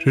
Je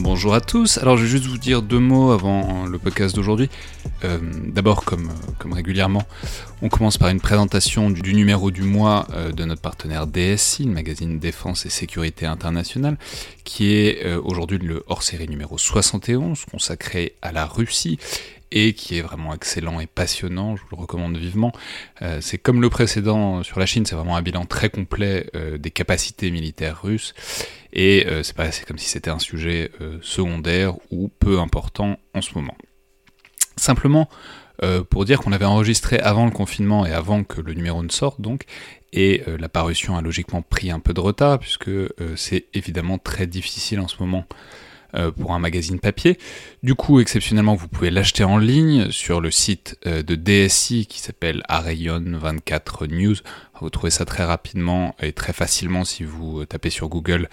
Bonjour à tous, alors je vais juste vous dire 2 mots avant le podcast d'aujourd'hui. D'abord, comme régulièrement, on commence par une présentation du numéro du mois de notre partenaire DSI, le magazine Défense et Sécurité Internationale, qui est aujourd'hui le hors-série numéro 71, consacré à la Russie, et qui est vraiment excellent et passionnant, je vous le recommande vivement. C'est comme le précédent sur la Chine, c'est vraiment un bilan très complet des capacités militaires russes, et c'est comme si c'était un sujet secondaire ou peu important en ce moment. Simplement, pour dire qu'on avait enregistré avant le confinement et avant que le numéro ne sorte, donc, et la parution a logiquement pris un peu de retard, puisque c'est évidemment très difficile en ce moment pour un magazine papier. Du coup, exceptionnellement, vous pouvez l'acheter en ligne sur le site de DSI qui s'appelle Areion24.news. Vous trouvez ça très rapidement et très facilement si vous tapez sur Google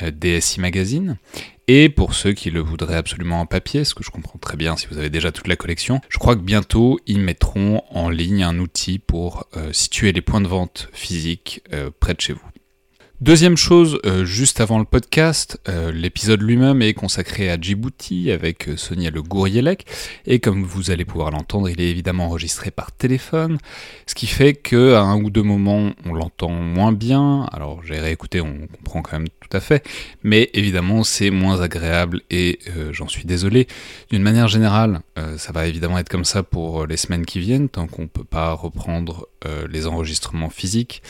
DSI Magazine. Et pour ceux qui le voudraient absolument en papier, ce que je comprends très bien si vous avez déjà toute la collection, je crois que bientôt, ils mettront en ligne un outil pour situer les points de vente physiques près de chez vous. Deuxième chose, juste avant le podcast, l'épisode lui-même est consacré à Djibouti avec Sonia Le Gouriellec, et comme vous allez pouvoir l'entendre, il est évidemment enregistré par téléphone, ce qui fait qu'à 1 ou 2 moments, on l'entend moins bien. Alors j'ai réécouté, on comprend quand même tout à fait, mais évidemment c'est moins agréable et j'en suis désolé. D'une manière générale, ça va évidemment être comme ça pour les semaines qui viennent, tant qu'on ne peut pas reprendre les enregistrements physiques,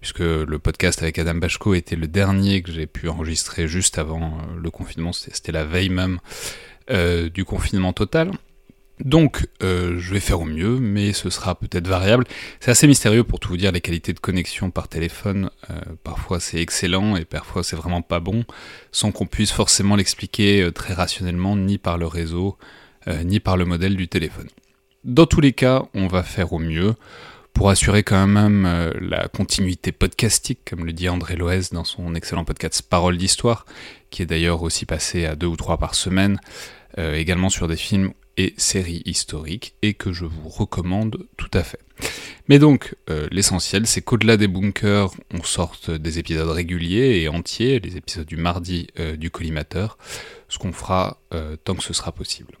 puisque le podcast avec Adam Baczko était le dernier que j'ai pu enregistrer juste avant le confinement, c'était la veille même du confinement total. Donc je vais faire au mieux, mais ce sera peut-être variable. C'est assez mystérieux pour tout vous dire, les qualités de connexion par téléphone, parfois c'est excellent et parfois c'est vraiment pas bon, sans qu'on puisse forcément l'expliquer très rationnellement, ni par le réseau, ni par le modèle du téléphone. Dans tous les cas, on va faire au mieux, pour assurer quand même la continuité podcastique, comme le dit André Loez dans son excellent podcast Paroles d'histoire, qui est d'ailleurs aussi passé à 2 ou 3 par semaine, également sur des films et séries historiques, et que je vous recommande tout à fait. Mais donc, l'essentiel, c'est qu'au-delà des bunkers, on sorte des épisodes réguliers et entiers, les épisodes du mardi du Collimateur, ce qu'on fera tant que ce sera possible.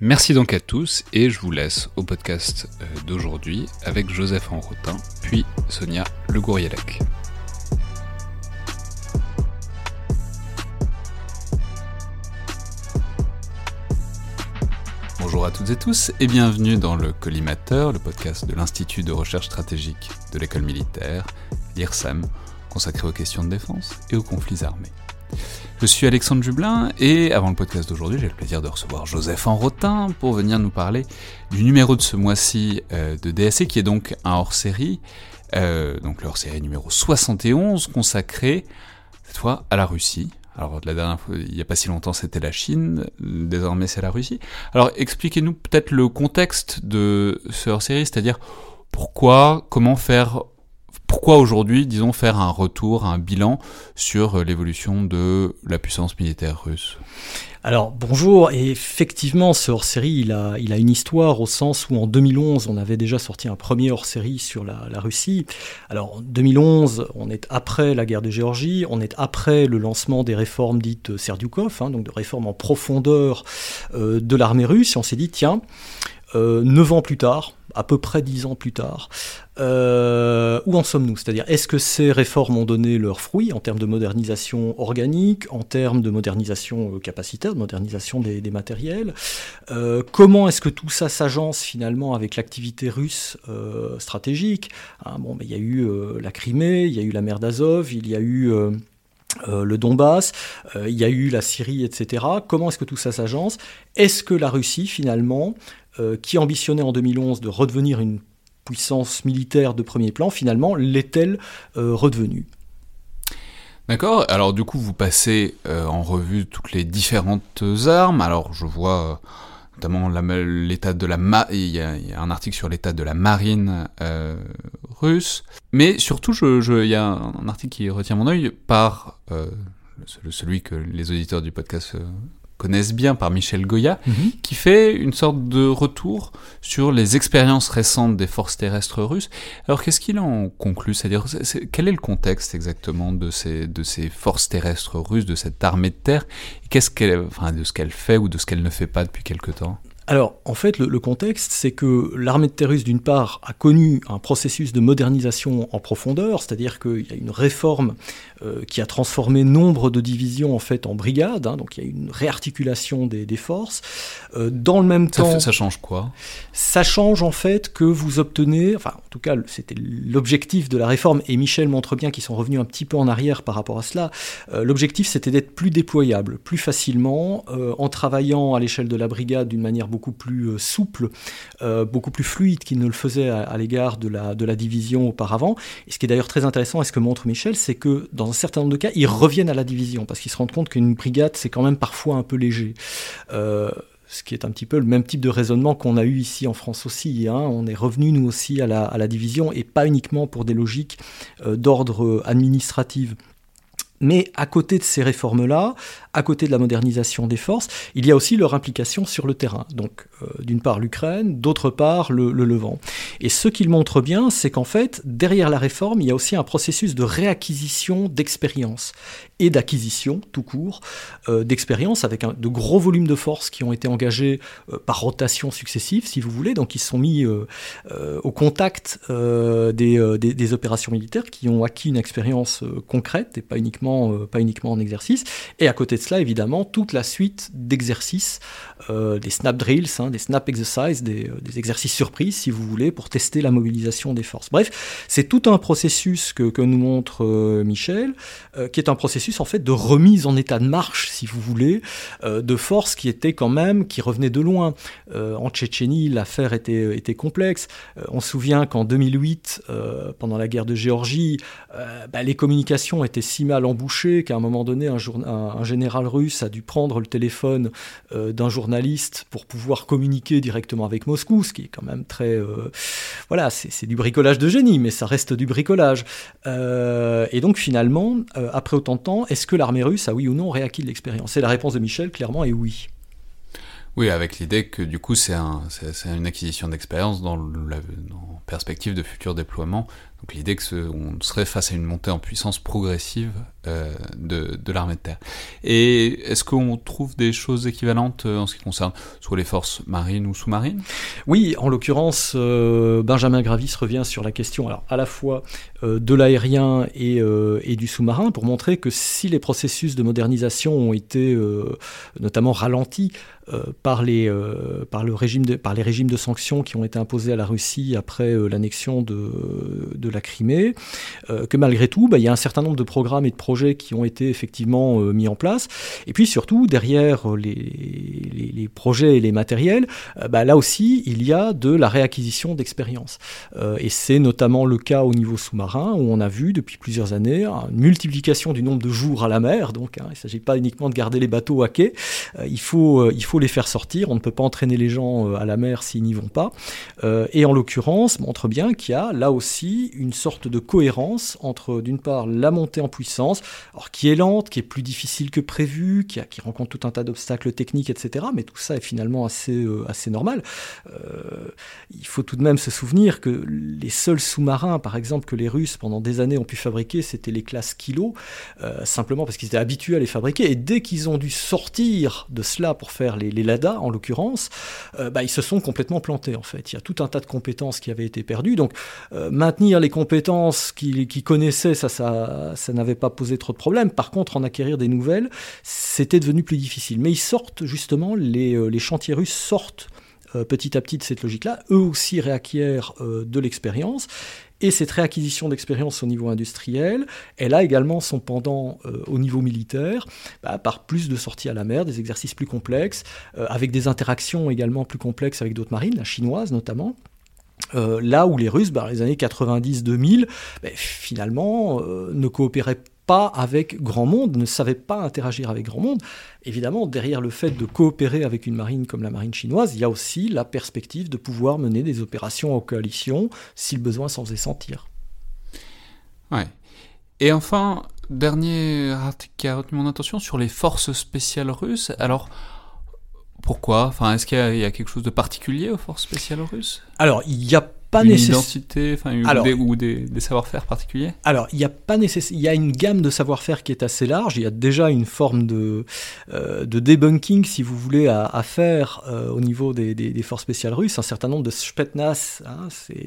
Merci donc à tous et je vous laisse au podcast d'aujourd'hui avec Joseph Henrotin, puis Sonia Le Gouriellec. Bonjour à toutes et tous et bienvenue dans Le Collimateur, le podcast de l'Institut de recherche stratégique de l'école militaire, l'IRSEM, consacré aux questions de défense et aux conflits armés. Je suis Alexandre Jubelin et avant le podcast d'aujourd'hui, j'ai le plaisir de recevoir Joseph Henrotin pour venir nous parler du numéro de ce mois-ci de DSI, qui est donc un hors-série, donc le hors-série numéro 71, consacré cette fois à la Russie. Alors la dernière fois, il n'y a pas si longtemps, c'était la Chine, désormais c'est la Russie. Alors expliquez-nous peut-être le contexte de ce hors-série, c'est-à-dire Pourquoi aujourd'hui, disons, faire un retour, un bilan sur l'évolution de la puissance militaire russe ? Alors, bonjour, et effectivement, ce hors-série, il a une histoire au sens où en 2011, on avait déjà sorti un premier hors-série sur la Russie. Alors, en 2011, on est après la guerre de Géorgie, on est après le lancement des réformes dites Serdyukov, donc de réformes en profondeur de l'armée russe, et on s'est dit, 9 ans plus tard, à peu près 10 ans plus tard. Où en sommes-nous? C'est-à-dire, est-ce que ces réformes ont donné leurs fruits en termes de modernisation organique, en termes de modernisation capacitaire, de modernisation des matériels? Comment est-ce que tout ça s'agence finalement avec l'activité russe stratégique? Il y a eu la Crimée, il y a eu la mer d'Azov, il y a eu... le Donbass, il y a eu la Syrie, etc. Comment est-ce que tout ça s'agence? Est-ce que la Russie, finalement, qui ambitionnait en 2011 de redevenir une puissance militaire de premier plan, finalement, l'est-elle redevenue? D'accord. Alors du coup, vous passez en revue toutes les différentes armes. Alors je vois... notamment l'état de il y a un article sur l'état de la marine russe, mais surtout il y a un article qui retient mon œil par celui que les auditeurs du podcast connaissent bien, par Michel Goya, qui fait une sorte de retour sur les expériences récentes des forces terrestres russes. Alors qu'est-ce qu'il en conclut? C'est-à-dire, quel est le contexte exactement de ces forces terrestres russes, de cette armée de terre, et de ce qu'elle fait ou de ce qu'elle ne fait pas depuis quelque temps? Alors, en fait, le contexte, c'est que l'armée de terre russe, d'une part, a connu un processus de modernisation en profondeur, c'est-à-dire qu'il y a une réforme qui a transformé nombre de divisions en fait en brigades, donc il y a une réarticulation des forces. Dans le même temps... Ça change quoi? Ça change en fait que vous obtenez, en tout cas, c'était l'objectif de la réforme, et Michel montre bien qu'ils sont revenus un petit peu en arrière par rapport à cela. L'objectif, c'était d'être plus déployable, plus facilement, en travaillant à l'échelle de la brigade d'une manière beaucoup plus souple, beaucoup plus fluide qu'il ne le faisait à l'égard de la division auparavant. Et ce qui est d'ailleurs très intéressant, et ce que montre Michel, c'est que dans un certain nombre de cas, ils reviennent à la division, parce qu'ils se rendent compte qu'une brigade, c'est quand même parfois un peu léger. Ce qui est un petit peu le même type de raisonnement qu'on a eu ici en France aussi. On est revenu, nous aussi, à la division, et pas uniquement pour des logiques d'ordre administratif. Mais à côté de ces réformes-là, à côté de la modernisation des forces, il y a aussi leur implication sur le terrain. Donc, d'une part l'Ukraine, d'autre part le Levant. Et ce qu'il montre bien, c'est qu'en fait, derrière la réforme, il y a aussi un processus de réacquisition d'expérience et d'acquisition, tout court, d'expérience, avec de gros volumes de forces qui ont été engagés par rotation successive, si vous voulez. Donc, ils se sont mis au contact des opérations militaires, qui ont acquis une expérience concrète et pas uniquement en exercice. Et à côté de cela, évidemment, toute la suite d'exercices, des snap drills, des snap exercices, des exercices surprises, si vous voulez, pour tester la mobilisation des forces. Bref, c'est tout un processus que nous montre Michel, qui est un processus en fait de remise en état de marche, si vous voulez, de forces qui revenaient de loin. En Tchétchénie, l'affaire était complexe. On se souvient qu'en 2008, pendant la guerre de Géorgie, les communications étaient si mal embouché qu'à un moment donné, un général russe a dû prendre le téléphone d'un journaliste pour pouvoir communiquer directement avec Moscou, ce qui est quand même très... c'est du bricolage de génie, mais ça reste du bricolage. Et donc finalement, après autant de temps, est-ce que l'armée russe a oui ou non réacquis de l'expérience? Et la réponse de Michel, clairement, est oui. Oui, avec l'idée que du coup, c'est une acquisition d'expérience dans perspective de futurs déploiements. Donc l'idée qu'on serait face à une montée en puissance progressive de l'armée de terre. Et est-ce qu'on trouve des choses équivalentes en ce qui concerne soit les forces marines ou sous-marines? Oui, en l'occurrence, Benjamin Gravis revient sur la question à la fois de l'aérien et du sous-marin, pour montrer que si les processus de modernisation ont été notamment ralentis par les régimes de sanctions qui ont été imposés à la Russie après l'annexion de la Crimée, que malgré tout, il y a un certain nombre de programmes et de projets qui ont été effectivement mis en place. Et puis surtout, derrière les projets et les matériels, là aussi, il y a de la réacquisition d'expérience. Et c'est notamment le cas au niveau sous-marin, où on a vu depuis plusieurs années une multiplication du nombre de jours à la mer. Donc, il ne s'agit pas uniquement de garder les bateaux à quai. Il faut les faire sortir. On ne peut pas entraîner les gens à la mer s'ils n'y vont pas. Et en l'occurrence, montre bien qu'il y a là aussi une sorte de cohérence entre, d'une part, la montée en puissance, alors qui est lente, qui est plus difficile que prévu, qui rencontre tout un tas d'obstacles techniques, etc., mais tout ça est finalement assez normal. Il faut tout de même se souvenir que les seuls sous-marins, par exemple, que les Russes, pendant des années, ont pu fabriquer, c'était les classes Kilo, simplement parce qu'ils étaient habitués à les fabriquer, et dès qu'ils ont dû sortir de cela pour faire les Lada, en l'occurrence, ils se sont complètement plantés, en fait. Il y a tout un tas de compétences qui avaient été perdues, donc maintenir les compétences qu'ils connaissaient, ça n'avait pas posé trop de problèmes. Par contre, en acquérir des nouvelles, c'était devenu plus difficile. Mais ils sortent, justement, les chantiers russes sortent petit à petit de cette logique-là, eux aussi réacquièrent de l'expérience. Et cette réacquisition d'expérience au niveau industriel, elle a également son pendant au niveau militaire, par plus de sorties à la mer, des exercices plus complexes, avec des interactions également plus complexes avec d'autres marines, la chinoise notamment. Là où les Russes, les années 90-2000, finalement, ne coopéraient pas avec grand monde, ne savaient pas interagir avec grand monde. Évidemment, derrière le fait de coopérer avec une marine comme la marine chinoise, il y a aussi la perspective de pouvoir mener des opérations en coalition, si le besoin s'en faisait sentir. Ouais. Et enfin, dernier article qui a retenu mon attention sur les forces spéciales russes. Alors, pourquoi ? Enfin, est-ce qu'il y a quelque chose de particulier aux forces spéciales russes ? Alors, il n'y a pas des savoir-faire particuliers. Alors, il y a une gamme de savoir-faire qui est assez large. Il y a déjà une forme de debunking, si vous voulez, à faire au niveau des forces spéciales russes. Un certain nombre de spetsnaz, c'est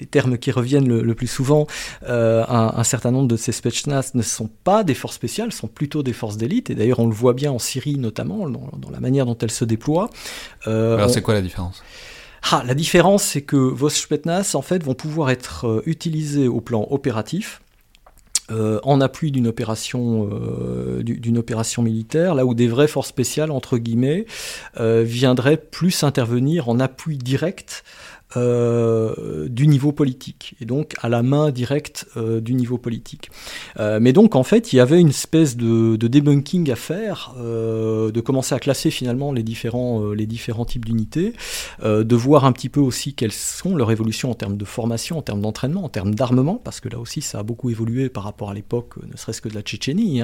les termes qui reviennent le plus souvent. Un certain nombre de ces spetsnaz ne sont pas des forces spéciales, sont plutôt des forces d'élite. Et d'ailleurs, on le voit bien en Syrie, notamment, dans la manière dont elles se déploient. Alors, c'est quoi la différence ? La différence, c'est que vos spetsnaz, en fait, vont pouvoir être utilisés au plan opératif, en appui d'une opération militaire, là où des vraies forces spéciales, entre guillemets, viendraient plus intervenir en appui direct du niveau politique, et donc à la main directe du niveau politique. Mais donc, en fait, il y avait une espèce de debunking à faire, de commencer à classer finalement les différents types d'unités, de voir un petit peu aussi quelles sont leurs évolutions en termes de formation, en termes d'entraînement, en termes d'armement, parce que là aussi, ça a beaucoup évolué par rapport à l'époque, ne serait-ce que de la Tchétchénie,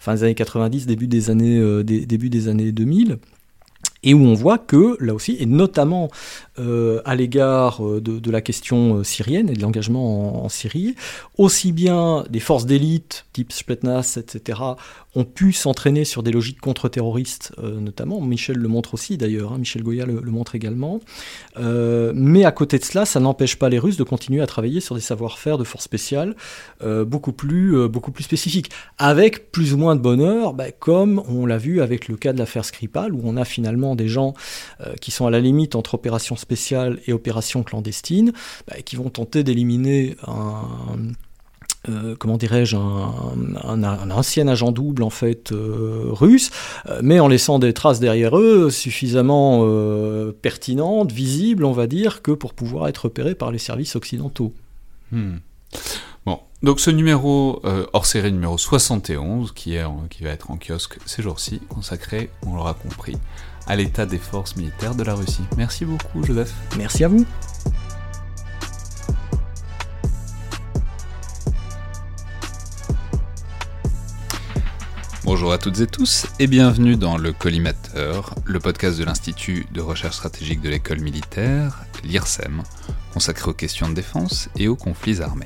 fin des années 90, début des années 2000. Et où on voit que, là aussi, et notamment à l'égard de la question syrienne et de l'engagement en Syrie, aussi bien des forces d'élite, type spetsnaz, etc., ont pu s'entraîner sur des logiques contre-terroristes, notamment. Michel le montre aussi, d'ailleurs. Michel Goya le montre également. Mais à côté de cela, ça n'empêche pas les Russes de continuer à travailler sur des savoir-faire de forces spéciales beaucoup plus spécifiques, avec plus ou moins de bonheur, comme on l'a vu avec le cas de l'affaire Skripal, où on a finalement des gens qui sont à la limite entre opérations spéciales et opérations clandestines, qui vont tenter d'éliminer un ancien agent double en fait russe, mais en laissant des traces derrière eux suffisamment pertinentes, visibles, on va dire, que pour pouvoir être repérés par les services occidentaux. Bon, donc ce numéro hors série numéro 71 qui va être en kiosque ces jours-ci, consacré, on l'aura compris, à l'état des forces militaires de la Russie. Merci beaucoup, Joseph. Merci à vous. Bonjour à toutes et tous et bienvenue dans Le Collimateur, le podcast de l'Institut de recherche stratégique de l'école militaire, l'IRSEM, consacré aux questions de défense et aux conflits armés.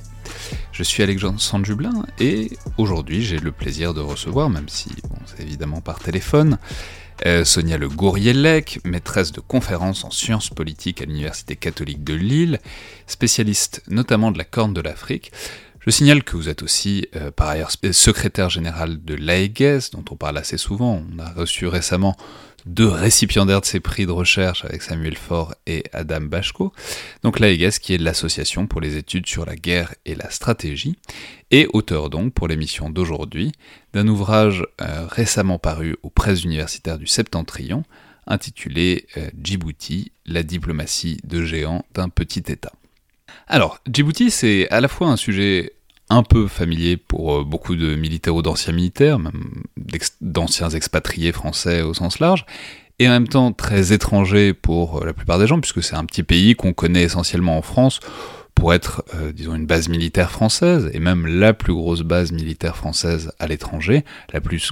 Je suis Alexandre Jubelin et aujourd'hui j'ai le plaisir de recevoir, même si c'est évidemment par téléphone, Sonia Le Gouriellec, maîtresse de conférences en sciences politiques à l'Université catholique de Lille, spécialiste notamment de la Corne de l'Afrique. Je signale que vous êtes aussi, par ailleurs, secrétaire général de l'AEGES, dont on parle assez souvent. On a reçu récemment 2 récipiendaires de ces prix de recherche avec Samuel Faure et Adam Baczko. Donc l'AEGES, qui est l'association pour les études sur la guerre et la stratégie, et auteur donc pour l'émission d'aujourd'hui d'un ouvrage récemment paru aux Presses universitaires du Septentrion, intitulé Djibouti, la diplomatie de géant d'un petit État. Alors, Djibouti, c'est à la fois un sujet un peu familier pour beaucoup de militaires, d'anciens militaires, même d'anciens expatriés français au sens large, et en même temps très étranger pour la plupart des gens, puisque c'est un petit pays qu'on connaît essentiellement en France, pour être, disons, une base militaire française, et même la plus grosse base militaire française à l'étranger, la plus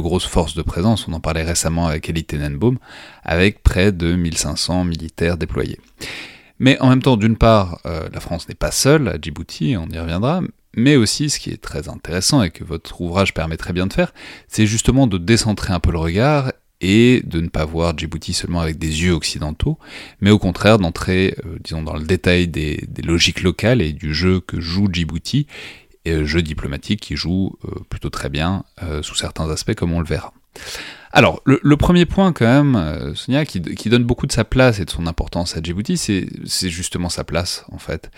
grosse force de présence, on en parlait récemment avec Élie Tenenbaum, avec près de 1500 militaires déployés. Mais en même temps, d'une part, la France n'est pas seule à Djibouti, on y reviendra, mais aussi, ce qui est très intéressant et que votre ouvrage permet très bien de faire, c'est justement de décentrer un peu le regard et de ne pas voir Djibouti seulement avec des yeux occidentaux, mais au contraire d'entrer, disons, dans le détail des logiques locales et du jeu que joue Djibouti, et jeu diplomatique qui joue plutôt très bien sous certains aspects, comme on le verra. Alors, le premier point quand même, Sonia, qui donne beaucoup de sa place et de son importance à Djibouti, c'est justement sa place, en fait,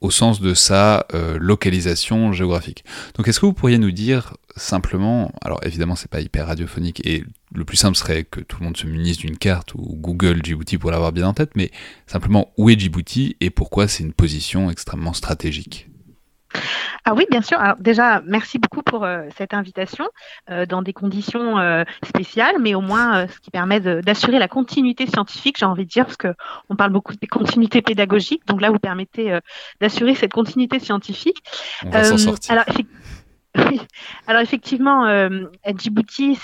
au sens de sa localisation géographique. Donc est-ce que vous pourriez nous dire simplement, alors évidemment c'est pas hyper radiophonique et le plus simple serait que tout le monde se munisse d'une carte ou Google Djibouti pour l'avoir bien en tête, mais simplement où est Djibouti et pourquoi c'est une position extrêmement stratégique ? Ah oui, bien sûr. Alors déjà, merci beaucoup pour cette invitation dans des conditions spéciales, mais au moins ce qui permet d'assurer la continuité scientifique, j'ai envie de dire, parce qu'on parle beaucoup des continuités pédagogiques, donc là, vous permettez d'assurer cette continuité scientifique. On va s'en sortir. Alors effectivement, à Djibouti,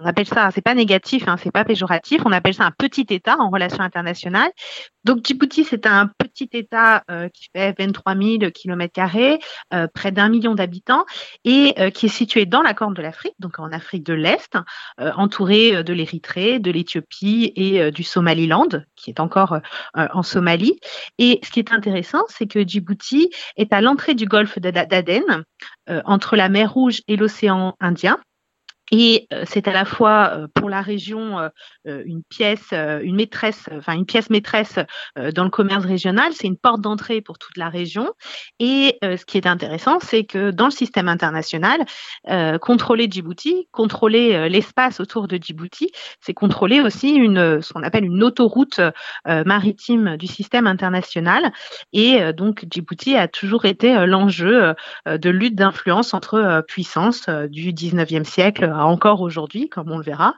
on appelle ça, c'est pas négatif, hein, c'est pas péjoratif, on appelle ça un petit État en relations internationales. Donc Djibouti, c'est un petit État qui fait 23 000 km², près d'1 million d'habitants, et qui est situé dans la Corne de l'Afrique, donc en Afrique de l'Est, entouré de l'Érythrée, de l'Éthiopie et du Somaliland, qui est encore en Somalie. Et ce qui est intéressant, c'est que Djibouti est à l'entrée du golfe d'Aden, entre la mer Rouge et l'océan Indien. Et c'est à la fois pour la région une pièce maîtresse dans le commerce régional, c'est une porte d'entrée pour toute la région. Et ce qui est intéressant, c'est que dans le système international, contrôler Djibouti, contrôler l'espace autour de Djibouti, c'est contrôler aussi ce qu'on appelle une autoroute maritime du système international. Et donc Djibouti a toujours été l'enjeu de lutte d'influence entre puissances du 19e siècle encore aujourd'hui, comme on le verra.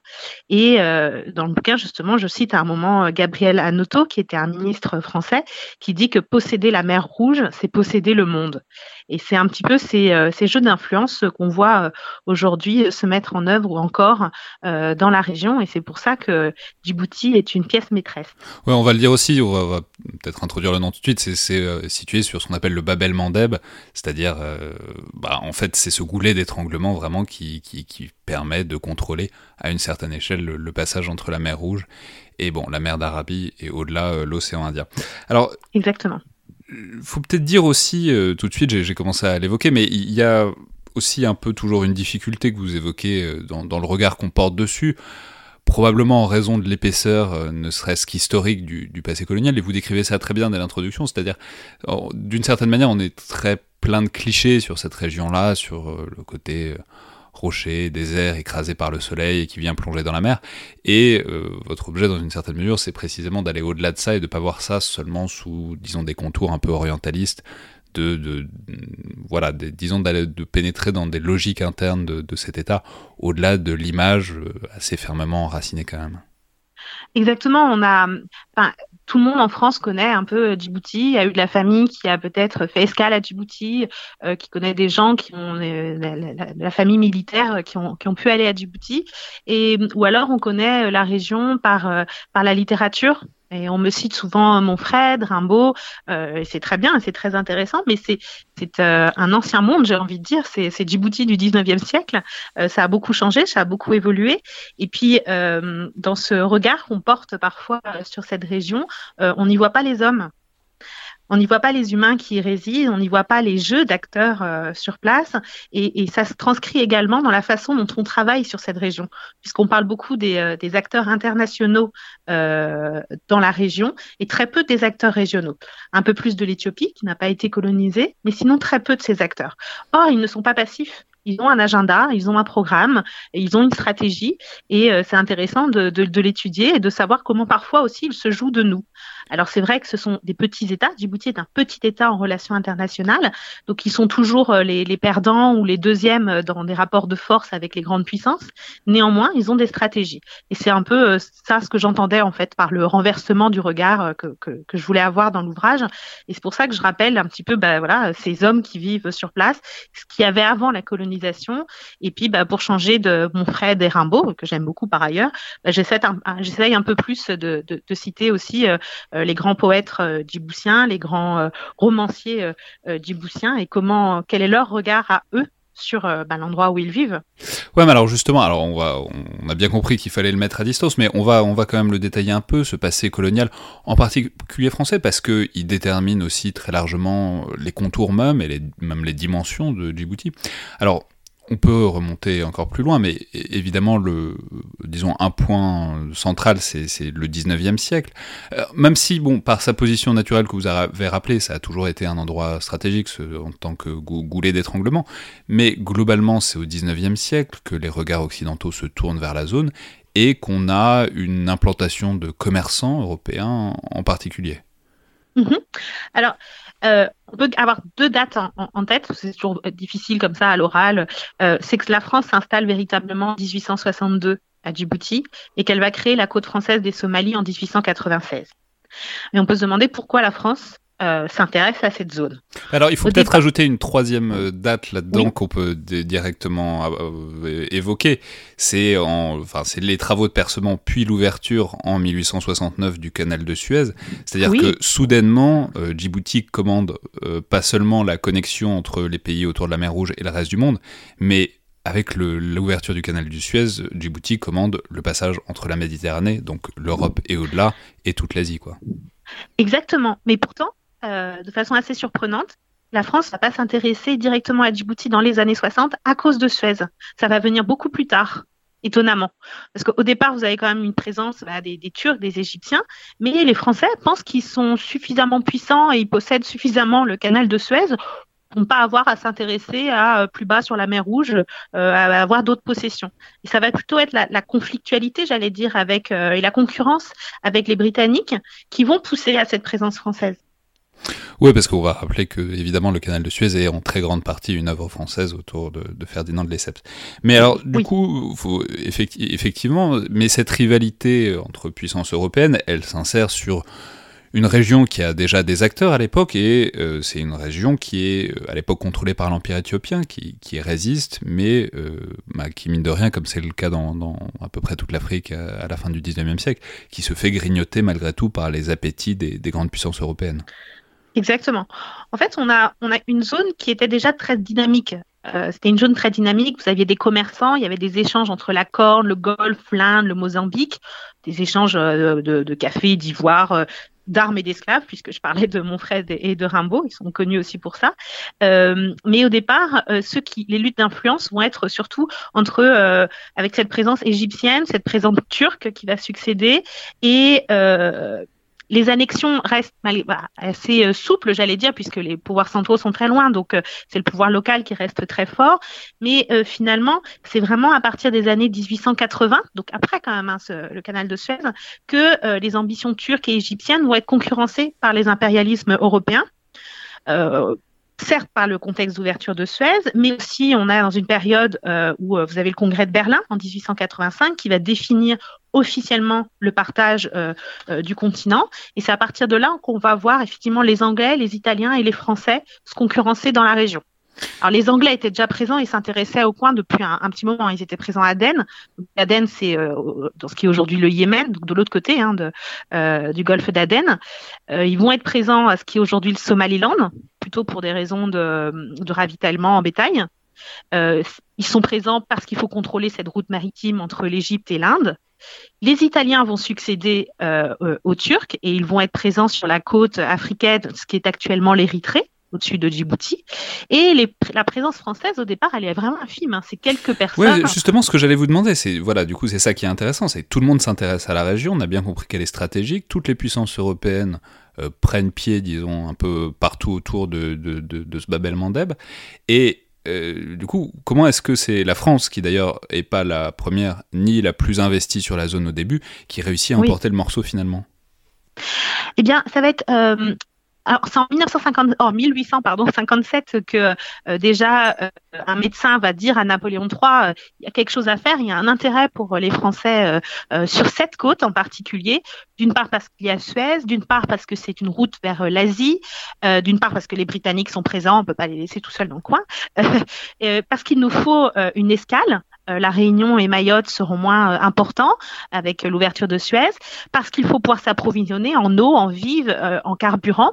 Et dans le bouquin, justement, je cite à un moment Gabriel Anotto, qui était un ministre français, qui dit que posséder la mer Rouge, c'est posséder le monde. Et c'est un petit peu ces jeux d'influence qu'on voit aujourd'hui se mettre en œuvre ou encore dans la région. Et c'est pour ça que Djibouti est une pièce maîtresse. Oui, on va le dire aussi, on va peut-être introduire le nom tout de suite, c'est situé sur ce qu'on appelle le Bab-el-Mandeb, c'est-à-dire, en fait, c'est ce goulet d'étranglement vraiment qui permet de contrôler à une certaine échelle le passage entre la mer Rouge et la mer d'Arabie et au-delà l'océan Indien. Alors, exactement. Faut peut-être dire aussi, tout de suite, j'ai commencé à l'évoquer, mais il y a aussi un peu toujours une difficulté que vous évoquez dans le regard qu'on porte dessus, probablement en raison de l'épaisseur, ne serait-ce qu'historique, du passé colonial, et vous décrivez ça très bien dès l'introduction, c'est-à-dire, d'une certaine manière, on est très plein de clichés sur cette région-là, sur le côté rochers, déserts écrasés par le soleil et qui vient plonger dans la mer. Et votre objet, dans une certaine mesure, c'est précisément d'aller au-delà de ça et de ne pas voir ça seulement sous, disons, des contours un peu orientalistes, de pénétrer dans des logiques internes de cet État, au-delà de l'image assez fermement enracinée quand même. Exactement, tout le monde en France connaît un peu Djibouti, a eu de la famille qui a peut-être fait escale à Djibouti, qui connaît des gens qui ont la famille militaire qui ont pu aller à Djibouti, ou alors on connaît la région par la littérature. Et on me cite souvent Monfred, Rimbaud, et c'est très bien, c'est très intéressant, mais c'est un ancien monde, j'ai envie de dire, c'est Djibouti du 19e siècle, ça a beaucoup changé, ça a beaucoup évolué, et puis dans ce regard qu'on porte parfois sur cette région, on n'y voit pas les hommes. On n'y voit pas les humains qui y résident, on n'y voit pas les jeux d'acteurs sur place et ça se transcrit également dans la façon dont on travaille sur cette région, puisqu'on parle beaucoup des acteurs internationaux dans la région et très peu des acteurs régionaux. Un peu plus de l'Éthiopie qui n'a pas été colonisée, mais sinon très peu de ces acteurs. Or, ils ne sont pas passifs. Ils ont un agenda, ils ont un programme, ils ont une stratégie et c'est intéressant de l'étudier et de savoir comment parfois aussi ils se jouent de nous. Alors c'est vrai que ce sont des petits États, Djibouti est un petit État en relations internationales, donc ils sont toujours les perdants ou les deuxièmes dans des rapports de force avec les grandes puissances, néanmoins ils ont des stratégies et c'est un peu ça ce que j'entendais en fait par le renversement du regard que je voulais avoir dans l'ouvrage et c'est pour ça que je rappelle un petit peu ces hommes qui vivent sur place, ce qu'il y avait avant la colonisation et puis pour changer de Monfred et Rimbaud, que j'aime beaucoup par ailleurs, j'essaye un peu plus de citer aussi les grands poètes djiboutiens, les grands romanciers djiboutiens et quel est leur regard à eux sur l'endroit où ils vivent. Ouais, mais alors justement, on a bien compris qu'il fallait le mettre à distance, mais on va quand même le détailler un peu, ce passé colonial, en particulier français, parce que il détermine aussi très largement les contours même et même les dimensions de Djibouti. Alors on peut remonter encore plus loin, mais évidemment, un point central, c'est le 19e siècle. Même si, par sa position naturelle que vous avez rappelée, ça a toujours été un endroit stratégique en tant que goulet d'étranglement, mais globalement, c'est au 19e siècle que les regards occidentaux se tournent vers la zone et qu'on a une implantation de commerçants européens en particulier. Mmh. Alors, on peut avoir deux dates en tête, c'est toujours difficile comme ça à l'oral, c'est que la France s'installe véritablement en 1862 à Djibouti et qu'elle va créer la côte française des Somalies en 1896. Et on peut se demander pourquoi la France s'intéresse à cette zone. Alors, il faut peut-être ajouter une troisième date là-dedans qu'on peut directement évoquer. C'est les travaux de percement puis l'ouverture en 1869 du canal de Suez. C'est-à-dire que soudainement, Djibouti commande pas seulement la connexion entre les pays autour de la mer Rouge et le reste du monde, mais avec l'ouverture du canal du Suez, Djibouti commande le passage entre la Méditerranée, donc l'Europe et au-delà, et toute l'Asie, quoi. Exactement. Mais pourtant, de façon assez surprenante, la France ne va pas s'intéresser directement à Djibouti dans les années 60 à cause de Suez. Ça va venir beaucoup plus tard, étonnamment. Parce qu'au départ, vous avez quand même une présence des Turcs, des Égyptiens, mais les Français pensent qu'ils sont suffisamment puissants et ils possèdent suffisamment le canal de Suez pour ne pas avoir à s'intéresser à plus bas sur la mer Rouge, à avoir d'autres possessions. Et ça va plutôt être la conflictualité, j'allais dire, et la concurrence avec les Britanniques qui vont pousser à cette présence française. Oui, parce qu'on va rappeler que, évidemment, le canal de Suez est en très grande partie une œuvre française autour de Ferdinand de Lesseps. Mais alors, du coup, effectivement, mais cette rivalité entre puissances européennes, elle s'insère sur une région qui a déjà des acteurs à l'époque, et c'est une région qui est à l'époque contrôlée par l'Empire éthiopien, qui résiste, mais qui, mine de rien, comme c'est le cas dans à peu près toute l'Afrique à la fin du XIXe siècle, qui se fait grignoter malgré tout par les appétits des grandes puissances européennes. Exactement. En fait, on a une zone qui était déjà très dynamique. C'était une zone très dynamique, vous aviez des commerçants, il y avait des échanges entre la Corne, le Golfe, l'Inde, le Mozambique, des échanges de café, d'ivoire, d'armes et d'esclaves, puisque je parlais de Monfred et de Rimbaud, ils sont connus aussi pour ça. Mais au départ, les luttes d'influence vont être surtout avec cette présence égyptienne, cette présence turque qui va succéder, et les annexions restent assez souples, j'allais dire, puisque les pouvoirs centraux sont très loin, donc c'est le pouvoir local qui reste très fort. Mais finalement, c'est vraiment à partir des années 1880, donc après quand même le canal de Suez, que les ambitions turques et égyptiennes vont être concurrencées par les impérialismes européens. Certes par le contexte d'ouverture de Suez, mais aussi on a dans une période où vous avez le congrès de Berlin en 1885 qui va définir officiellement le partage du continent. Et c'est à partir de là qu'on va voir effectivement les Anglais, les Italiens et les Français se concurrencer dans la région. Alors les Anglais étaient déjà présents, ils s'intéressaient au coin depuis un petit moment, ils étaient présents à Aden. Aden, c'est dans ce qui est aujourd'hui le Yémen, donc de l'autre côté du golfe d'Aden. Ils vont être présents à ce qui est aujourd'hui le Somaliland, plutôt pour des raisons de ravitaillement en bétail. Ils sont présents parce qu'il faut contrôler cette route maritime entre l'Égypte et l'Inde. Les Italiens vont succéder aux Turcs et ils vont être présents sur la côte africaine, ce qui est actuellement l'Érythrée, au-dessus de Djibouti. Et la présence française, au départ, elle est vraiment infime. Hein. C'est quelques personnes... Oui, justement, ce que j'allais vous demander, c'est ça qui est intéressant. C'est que tout le monde s'intéresse à la région. On a bien compris qu'elle est stratégique. Toutes les puissances européennes prennent pied, disons, un peu partout autour de ce Bab-el-Mandeb. Et du coup, comment est-ce que c'est la France, qui d'ailleurs n'est pas la première ni la plus investie sur la zone au début, qui réussit à emporter le morceau finalement ? Eh bien, ça va être... Alors, c'est en 1857 que déjà un médecin va dire à Napoléon III il y a quelque chose à faire, il y a un intérêt pour les Français sur cette côte en particulier, d'une part parce qu'il y a Suez, d'une part parce que c'est une route vers l'Asie, d'une part parce que les Britanniques sont présents, on peut pas les laisser tout seuls dans le coin, parce qu'il nous faut une escale. La Réunion et Mayotte seront moins importants avec l'ouverture de Suez, parce qu'il faut pouvoir s'approvisionner en eau, en vivres, en carburant.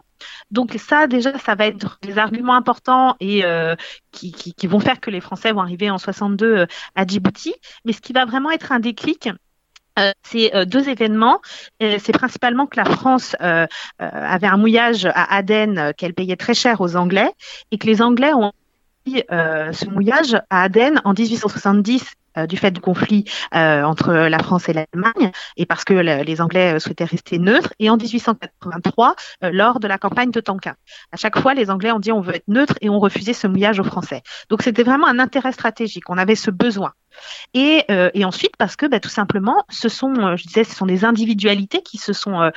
Donc ça, déjà, ça va être des arguments importants et qui vont faire que les Français vont arriver en 62 à Djibouti. Mais ce qui va vraiment être un déclic, c'est deux événements. C'est principalement que la France avait un mouillage à Aden qu'elle payait très cher aux Anglais, et que les Anglais ont ce mouillage à Aden en 1870 du fait du conflit entre la France et l'Allemagne, et parce que les Anglais souhaitaient rester neutres, et en 1883 lors de la campagne de Tonkin. À chaque fois, les Anglais ont dit on veut être neutre et ont refusé ce mouillage aux Français. Donc c'était vraiment un intérêt stratégique, on avait ce besoin. Et ensuite parce que tout simplement ce sont des individualités qui se sont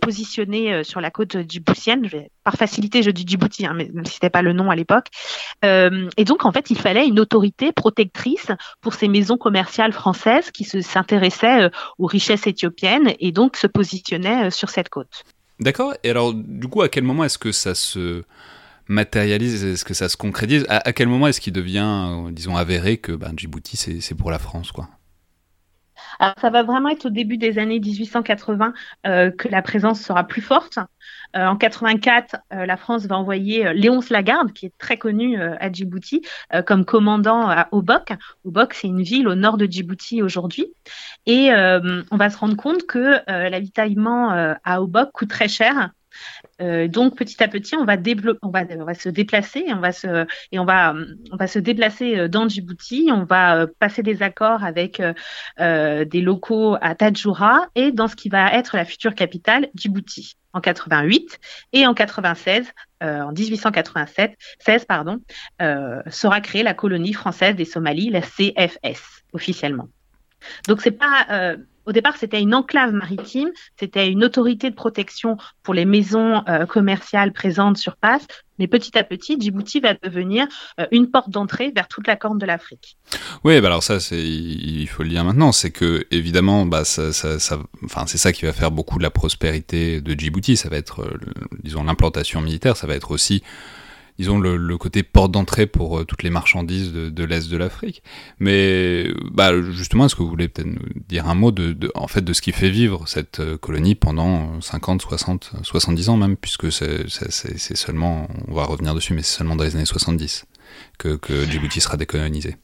positionnées sur la côte djiboutienne. Par facilité je dis Djibouti, mais même si c'était pas le nom à l'époque, et donc en fait il fallait une autorité protectrice pour ces maisons commerciales françaises qui s'intéressaient aux richesses éthiopiennes et donc se positionnaient sur cette côte. D'accord, et alors du coup à quel moment est-ce que ça se matérialise, est-ce que ça se concrétise ? À quel moment est-ce qu'il devient, disons, avéré que Djibouti, c'est pour la France, quoi ? Alors, ça va vraiment être au début des années 1880 que la présence sera plus forte. En 84, la France va envoyer Léonce Lagarde, qui est très connu à Djibouti, comme commandant à Obock. Obock, c'est une ville au nord de Djibouti aujourd'hui. Et on va se rendre compte que l'avitaillement à Obock coûte très cher. Donc petit à petit, on va se déplacer dans Djibouti. On va passer des accords avec des locaux à Tadjoura et dans ce qui va être la future capitale, Djibouti, en 88 et en 96. En 1896, sera créée la colonie française des Somalis, la CFS, officiellement. Donc c'est pas au départ, c'était une enclave maritime, c'était une autorité de protection pour les maisons commerciales présentes sur place. Mais petit à petit, Djibouti va devenir une porte d'entrée vers toute la Corne de l'Afrique. Oui, alors ça, il faut le dire maintenant, c'est que évidemment, c'est ça qui va faire beaucoup de la prospérité de Djibouti. Ça va être, disons, l'implantation militaire, ça va être aussi... Ils ont le côté porte d'entrée pour toutes les marchandises de l'Est de l'Afrique. Mais justement, est-ce que vous voulez peut-être nous dire un mot de ce qui fait vivre cette colonie pendant 50, 60, 70 ans même, puisque c'est seulement, on va revenir dessus, mais c'est seulement dans les années 70 que Djibouti sera décolonisé.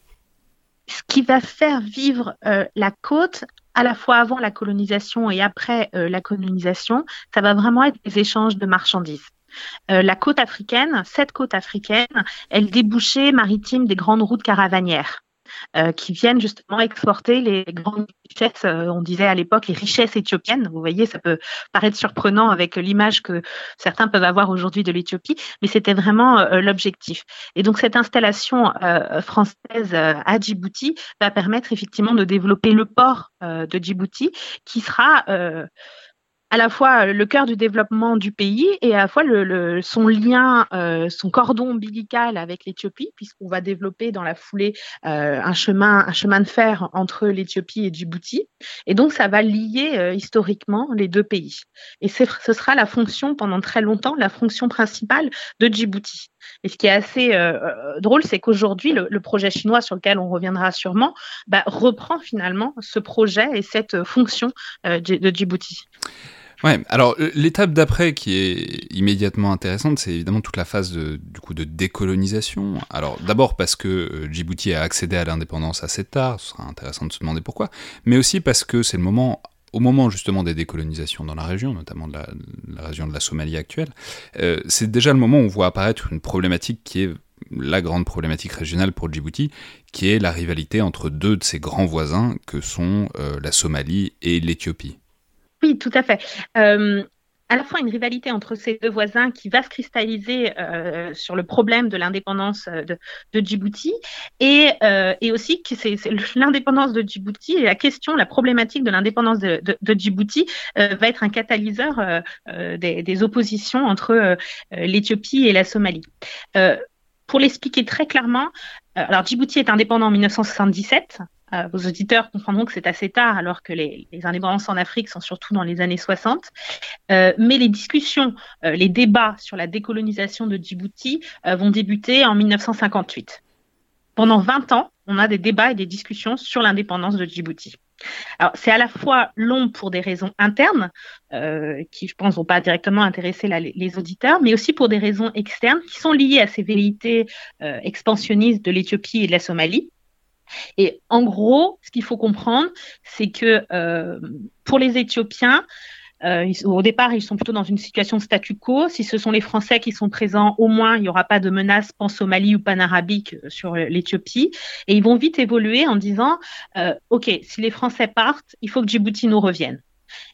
Ce qui va faire vivre la côte, à la fois avant la colonisation et après la colonisation, ça va vraiment être les échanges de marchandises. La côte africaine, cette côte africaine, elle débouchait maritime des grandes routes caravanières qui viennent justement exporter les grandes richesses, on disait à l'époque les richesses éthiopiennes. Vous voyez, ça peut paraître surprenant avec l'image que certains peuvent avoir aujourd'hui de l'Éthiopie, mais c'était vraiment l'objectif. Et donc cette installation française à Djibouti va permettre effectivement de développer le port de Djibouti qui sera... à la fois le cœur du développement du pays et à la fois son lien, son cordon ombilical avec l'Éthiopie, puisqu'on va développer dans la foulée un chemin de fer entre l'Éthiopie et Djibouti. Et donc, ça va lier historiquement les deux pays. Et ce sera la fonction, pendant très longtemps, la fonction principale de Djibouti. Et ce qui est assez drôle, c'est qu'aujourd'hui, le projet chinois sur lequel on reviendra sûrement, reprend finalement ce projet et cette fonction de Djibouti. Ouais, alors l'étape d'après qui est immédiatement intéressante, c'est évidemment toute la phase de décolonisation. Alors d'abord parce que Djibouti a accédé à l'indépendance assez tard, ce sera intéressant de se demander pourquoi, mais aussi parce que c'est au moment justement des décolonisations dans la région, notamment de la région de la Somalie actuelle, c'est déjà le moment où on voit apparaître une problématique qui est la grande problématique régionale pour Djibouti, qui est la rivalité entre deux de ses grands voisins que sont la Somalie et l'Éthiopie. Oui, tout à fait. à la fois une rivalité entre ces deux voisins qui va se cristalliser sur le problème de l'indépendance de Djibouti et aussi que c'est l'indépendance de Djibouti et la problématique de l'indépendance de Djibouti va être un catalyseur des oppositions entre l'Éthiopie et la Somalie. Pour l'expliquer très clairement, alors Djibouti est indépendant en 1977. Vos auditeurs comprendront que c'est assez tard, alors que les indépendances en Afrique sont surtout dans les années 60. Mais les discussions, les débats sur la décolonisation de Djibouti vont débuter en 1958. Pendant 20 ans, on a des débats et des discussions sur l'indépendance de Djibouti. Alors, c'est à la fois long pour des raisons internes, qui, je pense, vont pas directement intéresser les auditeurs, mais aussi pour des raisons externes qui sont liées à ces velléités expansionnistes de l'Éthiopie et de la Somalie. Et en gros, ce qu'il faut comprendre, c'est que pour les Éthiopiens, au départ, ils sont plutôt dans une situation de statu quo. Si ce sont les Français qui sont présents, au moins, il n'y aura pas de menace pan-somalie ou pan-arabique sur l'Éthiopie. Et ils vont vite évoluer en disant « Ok, si les Français partent, il faut que Djibouti nous revienne ».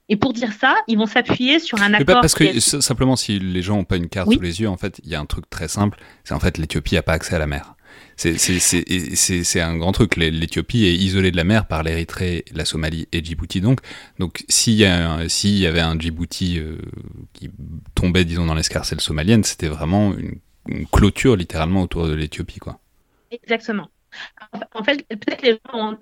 Et pour dire ça, ils vont s'appuyer sur un accord... Parce que simplement, si les gens n'ont pas une carte sous les yeux, en fait, il y a un truc très simple, c'est en fait l'Éthiopie n'a pas accès à la mer. C'est un grand truc. L'Éthiopie est isolée de la mer par l'Érythrée, la Somalie et Djibouti. Donc s'il y avait un Djibouti qui tombait, disons, dans l'escarcelle somalienne, c'était vraiment une clôture littéralement autour de l'Éthiopie, quoi. Exactement. En fait, peut-être les gens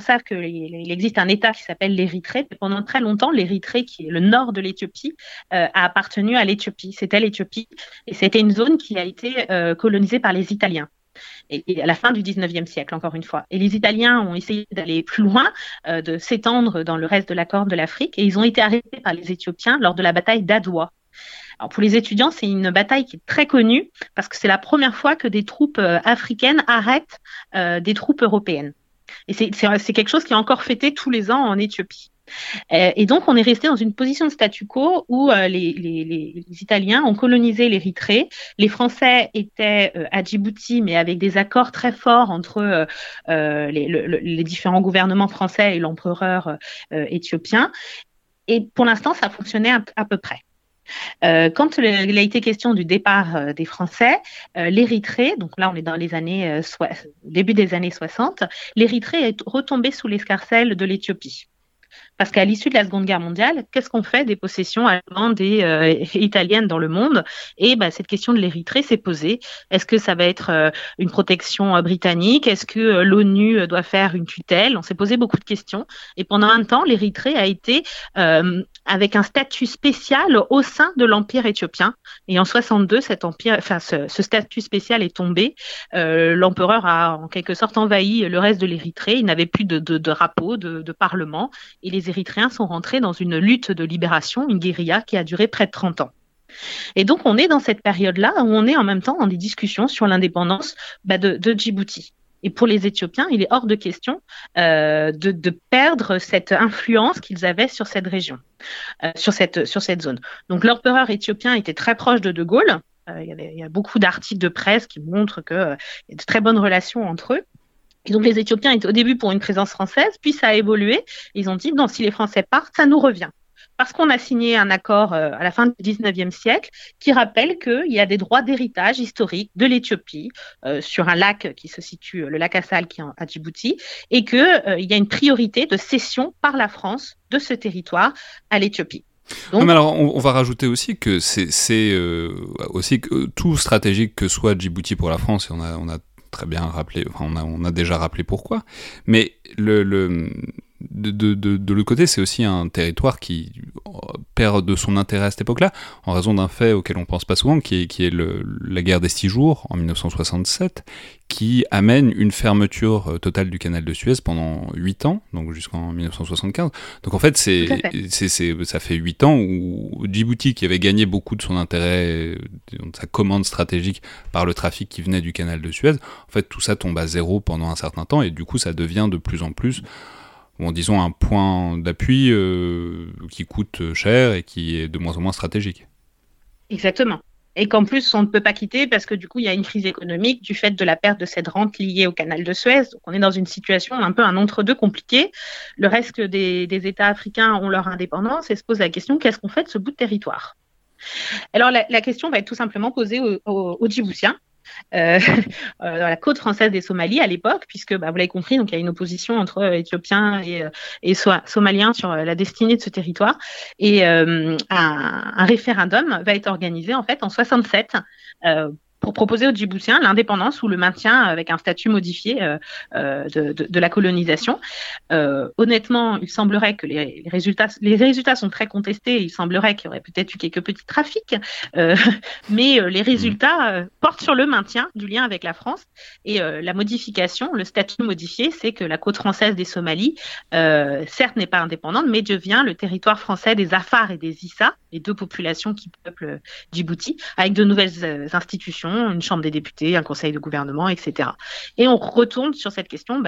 savent qu'il existe un État qui s'appelle l'Érythrée. Pendant très longtemps, l'Érythrée, qui est le nord de l'Éthiopie, a appartenu à l'Éthiopie. C'était l'Éthiopie et c'était une zone qui a été colonisée par les Italiens. Et à la fin du 19e siècle, encore une fois. Et les Italiens ont essayé d'aller plus loin, de s'étendre dans le reste de la Corne de l'Afrique, et ils ont été arrêtés par les Éthiopiens lors de la bataille d'Adoua. Alors pour les étudiants, c'est une bataille qui est très connue, parce que c'est la première fois que des troupes africaines arrêtent des troupes européennes. Et c'est quelque chose qui est encore fêté tous les ans en Éthiopie. Et donc, on est resté dans une position de statu quo où les Italiens ont colonisé l'Érythrée. Les Français étaient à Djibouti, mais avec des accords très forts entre les différents gouvernements français et l'empereur éthiopien. Et pour l'instant, ça fonctionnait à peu près. Quand il a été question du départ des Français, l'Érythrée, donc là on est dans les années, début des années 60, l'Érythrée est retombée sous l'escarcelle de l'Éthiopie. Parce qu'à l'issue de la Seconde Guerre mondiale, qu'est-ce qu'on fait des possessions allemandes et italiennes dans le monde ? Et cette question de l'Érythrée s'est posée. Est-ce que ça va être une protection britannique ? Est-ce que l'ONU doit faire une tutelle ? On s'est posé beaucoup de questions. Et pendant un temps, l'Érythrée a été avec un statut spécial au sein de l'Empire éthiopien. Et en 1962, ce statut spécial est tombé. L'empereur a en quelque sorte envahi le reste de l'Érythrée. Il n'avait plus de drapeau, de parlement. Et les Érythréens sont rentrés dans une lutte de libération, une guérilla qui a duré près de 30 ans. Et donc, on est dans cette période-là où on est en même temps dans des discussions sur l'indépendance de Djibouti. Et pour les Éthiopiens, il est hors de question de perdre cette influence qu'ils avaient sur cette région, sur cette zone. Donc, l'empereur éthiopien était très proche de Gaulle. Il y a beaucoup d'articles de presse qui montrent qu'il y a de très bonnes relations entre eux. Et donc, les Éthiopiens étaient au début pour une présence française, puis ça a évolué. Ils ont dit, non, si les Français partent, ça nous revient. Parce qu'on a signé un accord à la fin du 19e siècle qui rappelle qu'il y a des droits d'héritage historique de l'Éthiopie sur un lac qui se situe, le lac Assal, qui est à Djibouti, et qu'il y a une priorité de cession par la France de ce territoire à l'Éthiopie. Donc... Non, mais alors, on va rajouter aussi que c'est aussi que tout stratégique que soit Djibouti pour la France, et on a très bien rappelé, enfin on a déjà rappelé pourquoi, mais de l'autre côté, c'est aussi un territoire qui perd de son intérêt à cette époque-là, en raison d'un fait auquel on ne pense pas souvent, qui est la guerre des 6 jours, en 1967, qui amène une fermeture totale du canal de Suez pendant 8 ans, donc jusqu'en 1975. Donc en fait, ça fait 8 ans où Djibouti, qui avait gagné beaucoup de son intérêt, de sa commande stratégique par le trafic qui venait du canal de Suez, en fait, tout ça tombe à zéro pendant un certain temps, et du coup, ça devient de plus en plus... Bon, disons un point d'appui qui coûte cher et qui est de moins en moins stratégique. Exactement. et qu'en plus, on ne peut pas quitter parce que du coup, il y a une crise économique du fait de la perte de cette rente liée au canal de Suez. Donc, on est dans une situation un peu un entre-deux compliqué. Le reste des États africains ont leur indépendance et se pose la question, qu'est-ce qu'on fait de ce bout de territoire ? Alors, la question va être tout simplement posée aux Djiboutiens. Dans la côte française des Somalies à l'époque, puisque vous l'avez compris, donc il y a une opposition entre Éthiopiens et Somaliens sur la destinée de ce territoire, et un référendum va être organisé en fait en 67 pour proposer aux Djiboutiens l'indépendance ou le maintien avec un statut modifié de la colonisation. Honnêtement, il semblerait que les résultats sont très contestés. Il semblerait qu'il y aurait peut-être eu quelques petits trafics, mais les résultats portent sur le maintien du lien avec la France. Et la modification, le statut modifié, c'est que la côte française des Somalies, certes, n'est pas indépendante, mais devient le territoire français des Afars et des Issa, les deux populations qui peuplent Djibouti, avec de nouvelles institutions, une chambre des députés, un conseil de gouvernement, etc. Et on retourne sur cette question,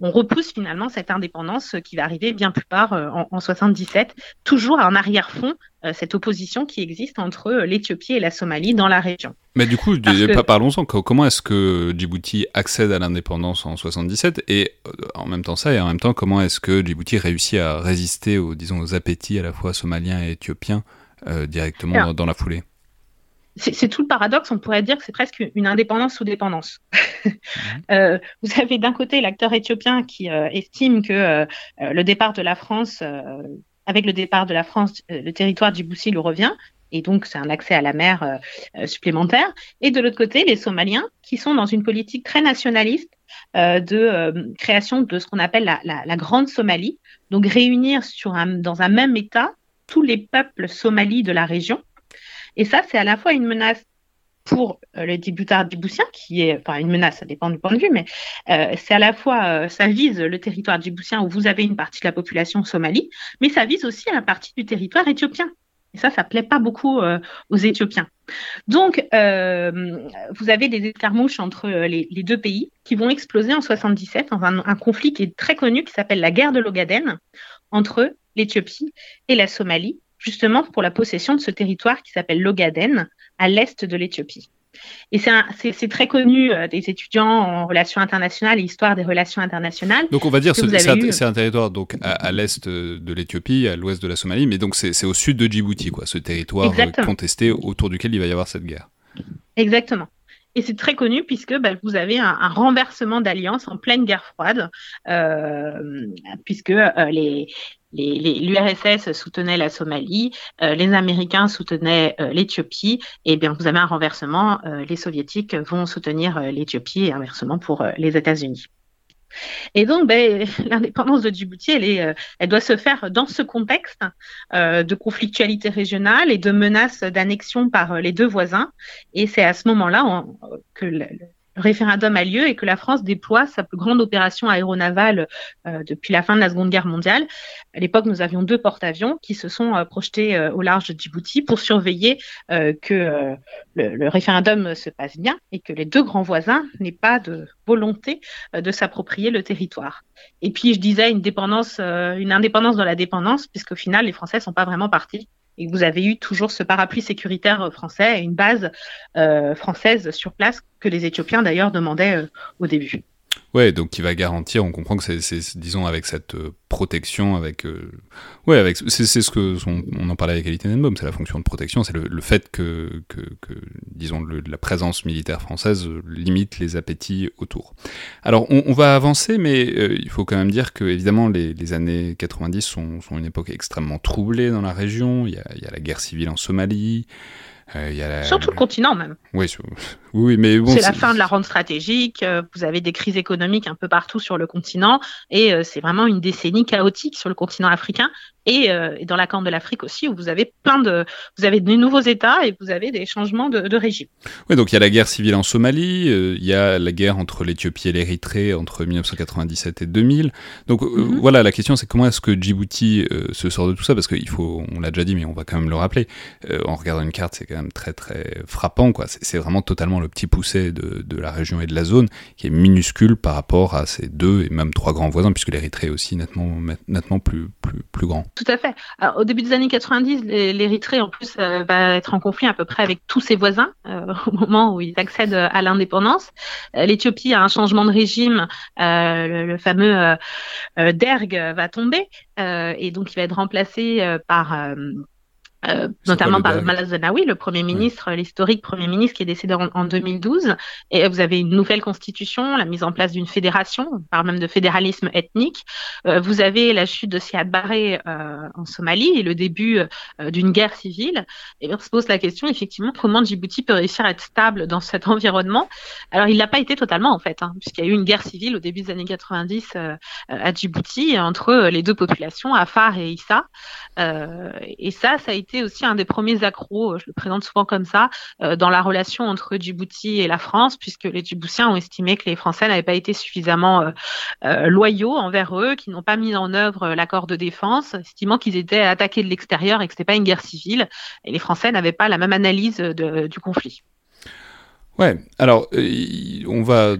on repousse finalement cette indépendance qui va arriver bien plus tard en 77, toujours en arrière-fond, cette opposition qui existe entre l'Éthiopie et la Somalie dans la région. Mais du coup, parlons-en, comment est-ce que Djibouti accède à l'indépendance en 77 et en même temps, comment est-ce que Djibouti réussit à résister aux appétits à la fois somaliens et éthiopiens directement dans la foulée? C'est tout le paradoxe, on pourrait dire que c'est presque une indépendance sous dépendance. Vous avez d'un côté l'acteur éthiopien qui estime que avec le départ de la France, le territoire Djibouti lui revient, et donc c'est un accès à la mer supplémentaire. Et de l'autre côté, les Somaliens qui sont dans une politique très nationaliste de création de ce qu'on appelle la Grande Somalie, donc réunir dans un même État tous les peuples somalis de la région. Et ça, c'est à la fois une menace pour le Djiboutien, qui est, enfin une menace, ça dépend du point de vue, mais c'est à la fois, ça vise le territoire djiboutien où vous avez une partie de la population somalie, mais ça vise aussi à la partie du territoire éthiopien. Et ça plaît pas beaucoup aux Éthiopiens. Donc, vous avez des escarmouches entre les deux pays qui vont exploser en 77 dans un conflit qui est très connu, qui s'appelle la guerre de l'Ogaden, entre l'Éthiopie et la Somalie, justement pour la possession de ce territoire qui s'appelle l'Ogaden, à l'est de l'Éthiopie. Et c'est très connu des étudiants en relations internationales et histoire des relations internationales. Donc on va dire que c'est un territoire donc à l'est de l'Éthiopie, à l'ouest de la Somalie, mais donc c'est au sud de Djibouti, quoi, ce territoire contesté autour duquel il va y avoir cette guerre. Exactement. Et c'est très connu puisque vous avez un renversement d'alliance en pleine guerre froide, puisque l'URSS soutenait la Somalie, les Américains soutenaient l'Éthiopie, et bien vous avez un renversement, les Soviétiques vont soutenir l'Éthiopie et inversement pour les États-Unis. Et donc, l'indépendance de Djibouti, elle doit se faire dans ce contexte de conflictualité régionale et de menaces d'annexion par les deux voisins. Et c'est à ce moment-là que le référendum a lieu et que la France déploie sa plus grande opération aéronavale depuis la fin de la Seconde Guerre mondiale. À l'époque, nous avions 2 porte-avions qui se sont projetés au large de Djibouti pour surveiller que le référendum se passe bien et que les deux grands voisins n'aient pas de volonté de s'approprier le territoire. Et puis, je disais une indépendance dans la dépendance, puisqu'au final, les Français ne sont pas vraiment partis. Et vous avez eu toujours ce parapluie sécuritaire français et une base française sur place que les Éthiopiens d'ailleurs demandaient au début. Ouais, donc qui va garantir, on comprend que c'est disons avec cette protection, c'est ce que on en parlait avec Élie Tenenbaum, c'est la fonction de protection, c'est le fait que disons la présence militaire française limite les appétits autour. Alors on va avancer, mais il faut quand même dire que évidemment les années 90 sont une époque extrêmement troublée dans la région. Il y a la guerre civile en Somalie. Sur tout le continent même. Oui, mais bon. C'est la fin de la rente stratégique, vous avez des crises économiques un peu partout sur le continent, et c'est vraiment une décennie chaotique sur le continent africain, et dans la Corne de l'Afrique aussi, où vous avez des nouveaux États et vous avez des changements de régime. Oui, donc il y a la guerre civile en Somalie, il y a la guerre entre l'Éthiopie et l'Érythrée entre 1997 et 2000. Donc voilà, la question c'est comment est-ce que Djibouti se sort de tout ça, parce qu'on l'a déjà dit, mais on va quand même le rappeler, en regardant une carte, c'est quand même quand même très très frappant, quoi. C'est vraiment totalement le petit poucet de la région et de la zone, qui est minuscule par rapport à ces deux et même trois grands voisins, puisque l'Érythrée est aussi nettement plus grand. Tout à fait. Alors, au début des années 90, l'Érythrée en plus va être en conflit à peu près avec tous ses voisins au moment où ils accèdent à l'indépendance. L'Éthiopie a un changement de régime, le fameux Dergue va tomber et donc il va être remplacé par... notamment par Meles Zenawi, le premier ministre, l'historique premier ministre qui est décédé en 2012. Et vous avez une nouvelle constitution, la mise en place d'une fédération, on parle même de fédéralisme ethnique. Vous avez la chute de Siad Baré en Somalie et le début d'une guerre civile. Et on se pose la question, effectivement, comment Djibouti peut réussir à être stable dans cet environnement? Alors, il l'a pas été totalement, en fait, puisqu'il y a eu une guerre civile au début des années 90 à Djibouti entre les deux populations, Afar et Issa. Et ça a été aussi un des premiers accros, je le présente souvent comme ça, dans la relation entre Djibouti et la France, puisque les Djiboutiens ont estimé que les Français n'avaient pas été suffisamment loyaux envers eux, qu'ils n'ont pas mis en œuvre l'accord de défense, estimant qu'ils étaient attaqués de l'extérieur et que ce n'était pas une guerre civile, et les Français n'avaient pas la même analyse du conflit. Ouais, alors on va,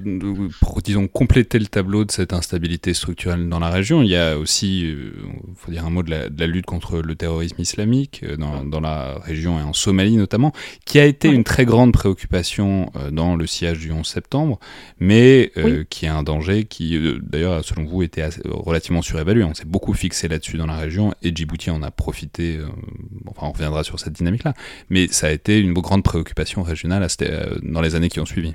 disons, compléter le tableau de cette instabilité structurelle dans la région. Il y a aussi, faut dire un mot de la lutte contre le terrorisme islamique dans la région et en Somalie notamment, qui a été une très grande préoccupation dans le sillage du 11 septembre, mais qui est un danger qui, d'ailleurs, selon vous, était relativement surévalué. On s'est beaucoup fixé là-dessus dans la région et Djibouti en a profité. Enfin, on reviendra sur cette dynamique-là, mais ça a été une grande préoccupation régionale dans les années qui ont suivi.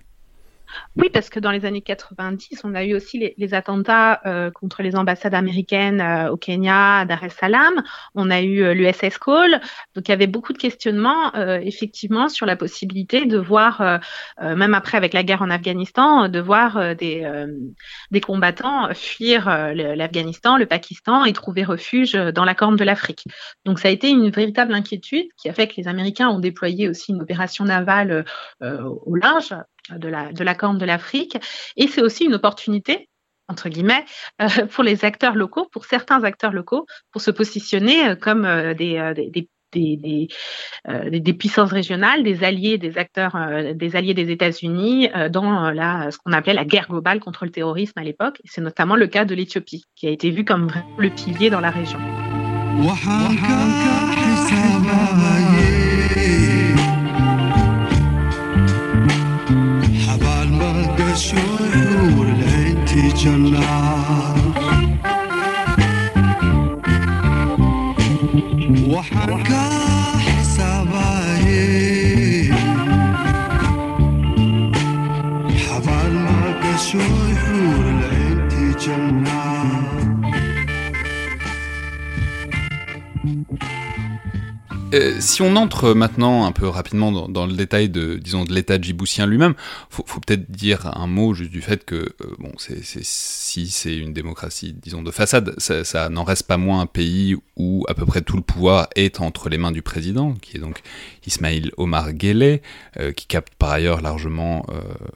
Oui, parce que dans les années 90, on a eu aussi les attentats contre les ambassades américaines au Kenya, à Dar es Salaam. On a eu l'USS Cole. Donc, il y avait beaucoup de questionnements, effectivement, sur la possibilité de voir, même après avec la guerre en Afghanistan, de voir des combattants fuir l'Afghanistan, le Pakistan et trouver refuge dans la Corne de l'Afrique. Donc, ça a été une véritable inquiétude qui a fait que les Américains ont déployé aussi une opération navale au large de la Corne de l'Afrique, et c'est aussi une opportunité, entre guillemets, pour les acteurs locaux, pour certains acteurs locaux, pour se positionner comme des puissances régionales, des alliés des acteurs, des alliés des États-Unis dans ce qu'on appelait la guerre globale contre le terrorisme à l'époque. Et c'est notamment le cas de l'Éthiopie, qui a été vu comme vraiment le pilier dans la région. Si on entre maintenant un peu rapidement dans le détail de l'État djiboutien lui-même, faut peut-être dire un mot juste du fait que si c'est une démocratie, disons, de façade, ça n'en reste pas moins un pays où à peu près tout le pouvoir est entre les mains du président, qui est donc Ismaïl Omar Guelleh, qui capte par ailleurs largement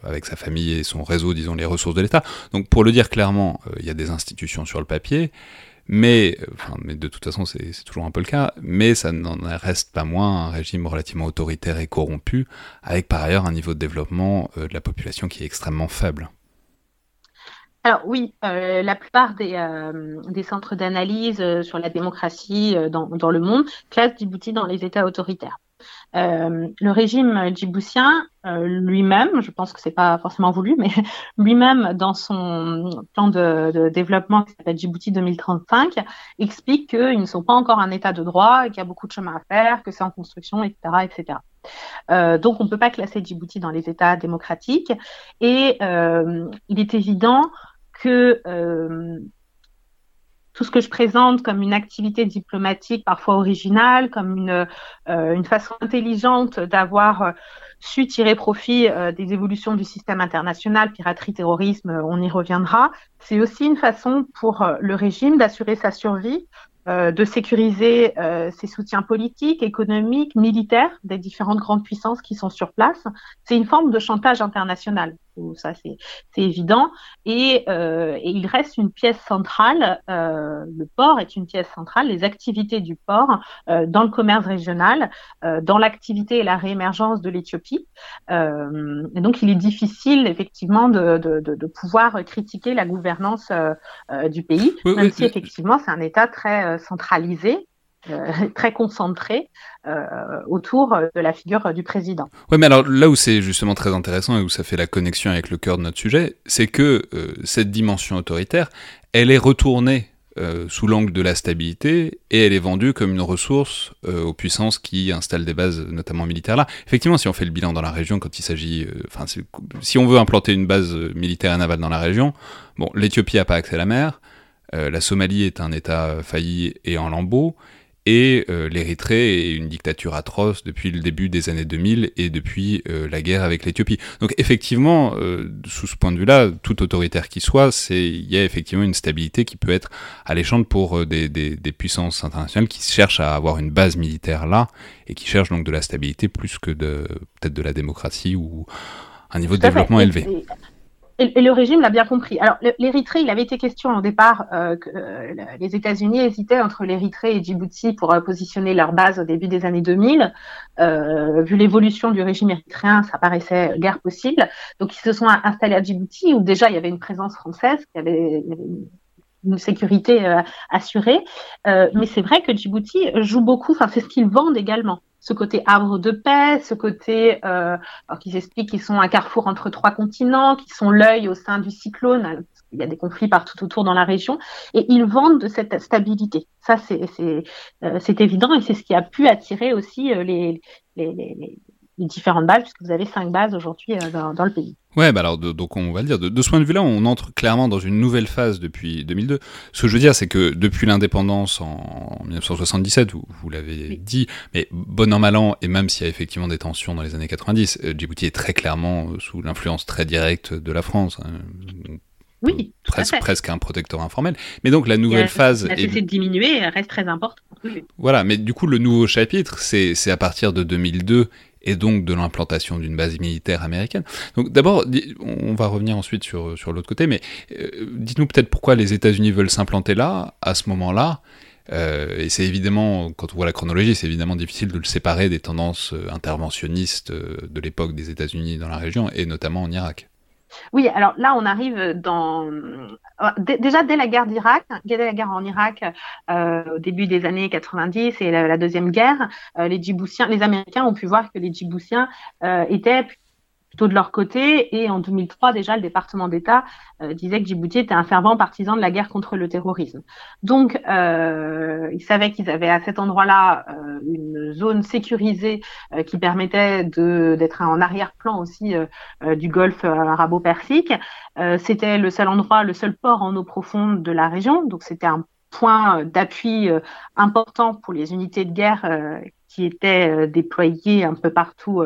avec sa famille et son réseau, disons, les ressources de l'État. Donc pour le dire clairement, il y a des institutions sur le papier. Mais de toute façon, c'est toujours un peu le cas, mais ça n'en reste pas moins un régime relativement autoritaire et corrompu, avec par ailleurs un niveau de développement de la population qui est extrêmement faible. Alors oui, la plupart des centres d'analyse sur la démocratie dans le monde classent Djibouti dans les États autoritaires. Le régime djiboutien lui-même, je pense que c'est pas forcément voulu, mais lui-même dans son plan de développement qui s'appelle Djibouti 2035 explique qu'ils ne sont pas encore un état de droit et qu'il y a beaucoup de chemin à faire, que c'est en construction, etc., etc. Donc on ne peut pas classer Djibouti dans les états démocratiques et il est évident que tout ce que je présente comme une activité diplomatique parfois originale, comme une façon intelligente d'avoir su tirer profit des évolutions du système international, piraterie, terrorisme, on y reviendra, c'est aussi une façon pour le régime d'assurer sa survie, de sécuriser ses soutiens politiques, économiques, militaires des différentes grandes puissances qui sont sur place. C'est une forme de chantage international. tout ça, c'est évident. Et il reste une pièce centrale, le port est une pièce centrale, les activités du port dans le commerce régional, dans l'activité et la réémergence de l'Éthiopie. Et donc, il est difficile, effectivement, de pouvoir critiquer la gouvernance du pays, même si, effectivement, c'est un État très centralisé. Très concentré autour de la figure du président. Oui, mais alors là où c'est justement très intéressant et où ça fait la connexion avec le cœur de notre sujet, c'est que cette dimension autoritaire, elle est retournée sous l'angle de la stabilité et elle est vendue comme une ressource aux puissances qui installent des bases, notamment militaires là. Effectivement, si on fait le bilan dans la région, quand il s'agit, si on veut implanter une base militaire et navale dans la région, bon, l'Éthiopie n'a pas accès à la mer, la Somalie est un État failli et en lambeaux. Et l'Érythrée est une dictature atroce depuis le début des années 2000 et depuis la guerre avec l'Éthiopie. Donc effectivement, sous ce point de vue-là, tout autoritaire qui soit, il y a effectivement une stabilité qui peut être alléchante pour des puissances internationales qui cherchent à avoir une base militaire là et qui cherchent donc de la stabilité plus que peut-être de la démocratie ou un niveau de développement élevé. Et le régime l'a bien compris. Alors, l'Érythrée, il avait été question au départ que les États-Unis hésitaient entre l'Érythrée et Djibouti pour positionner leur base au début des années 2000. Vu l'évolution du régime érythréen, ça paraissait guère possible. Donc, ils se sont installés à Djibouti, où déjà, il y avait une présence française, il y avait une sécurité assurée. Mais c'est vrai que Djibouti joue beaucoup, c'est ce qu'ils vendent également. Ce côté havre de paix, ce côté qu'ils expliquent qu'ils sont un carrefour entre trois continents, qu'ils sont l'œil au sein du cyclone. Il y a des conflits partout autour dans la région et ils vendent de cette stabilité. Ça, c'est évident et c'est ce qui a pu attirer aussi les différentes bases, puisque vous avez 5 bases aujourd'hui dans le pays. Ouais, bah alors donc on va le dire. De ce point de vue-là, on entre clairement dans une nouvelle phase depuis 2002. Ce que je veux dire, c'est que depuis l'indépendance en 1977, vous l'avez dit, mais bon an mal an, et même s'il y a effectivement des tensions dans les années 90, Djibouti est très clairement sous l'influence très directe de la France. Oui, presque un protecteur informel. Mais donc la nouvelle phase... La cessé de diminuer, elle reste très importante. Oui. Voilà, mais du coup, le nouveau chapitre, c'est à partir de 2002... et donc de l'implantation d'une base militaire américaine. Donc d'abord, on va revenir ensuite sur l'autre côté, mais dites-nous peut-être pourquoi les États-Unis veulent s'implanter là, à ce moment-là, et c'est évidemment, quand on voit la chronologie, c'est évidemment difficile de le séparer des tendances interventionnistes de l'époque des États-Unis dans la région, et notamment en Irak. Oui, alors là, on arrive déjà dès la guerre d'Irak, dès la guerre en Irak au début des années 90 et la deuxième guerre, les Américains ont pu voir que les Djiboutiens étaient plutôt de leur côté et en 2003 déjà le département d'État disait que Djibouti était un fervent partisan de la guerre contre le terrorisme. Donc ils savaient qu'ils avaient à cet endroit-là une zone sécurisée qui permettait d'être en arrière-plan aussi du golfe arabo-persique. C'était le seul endroit, le seul port en eau profonde de la région, donc c'était un point d'appui important pour les unités de guerre qui étaient déployés un peu partout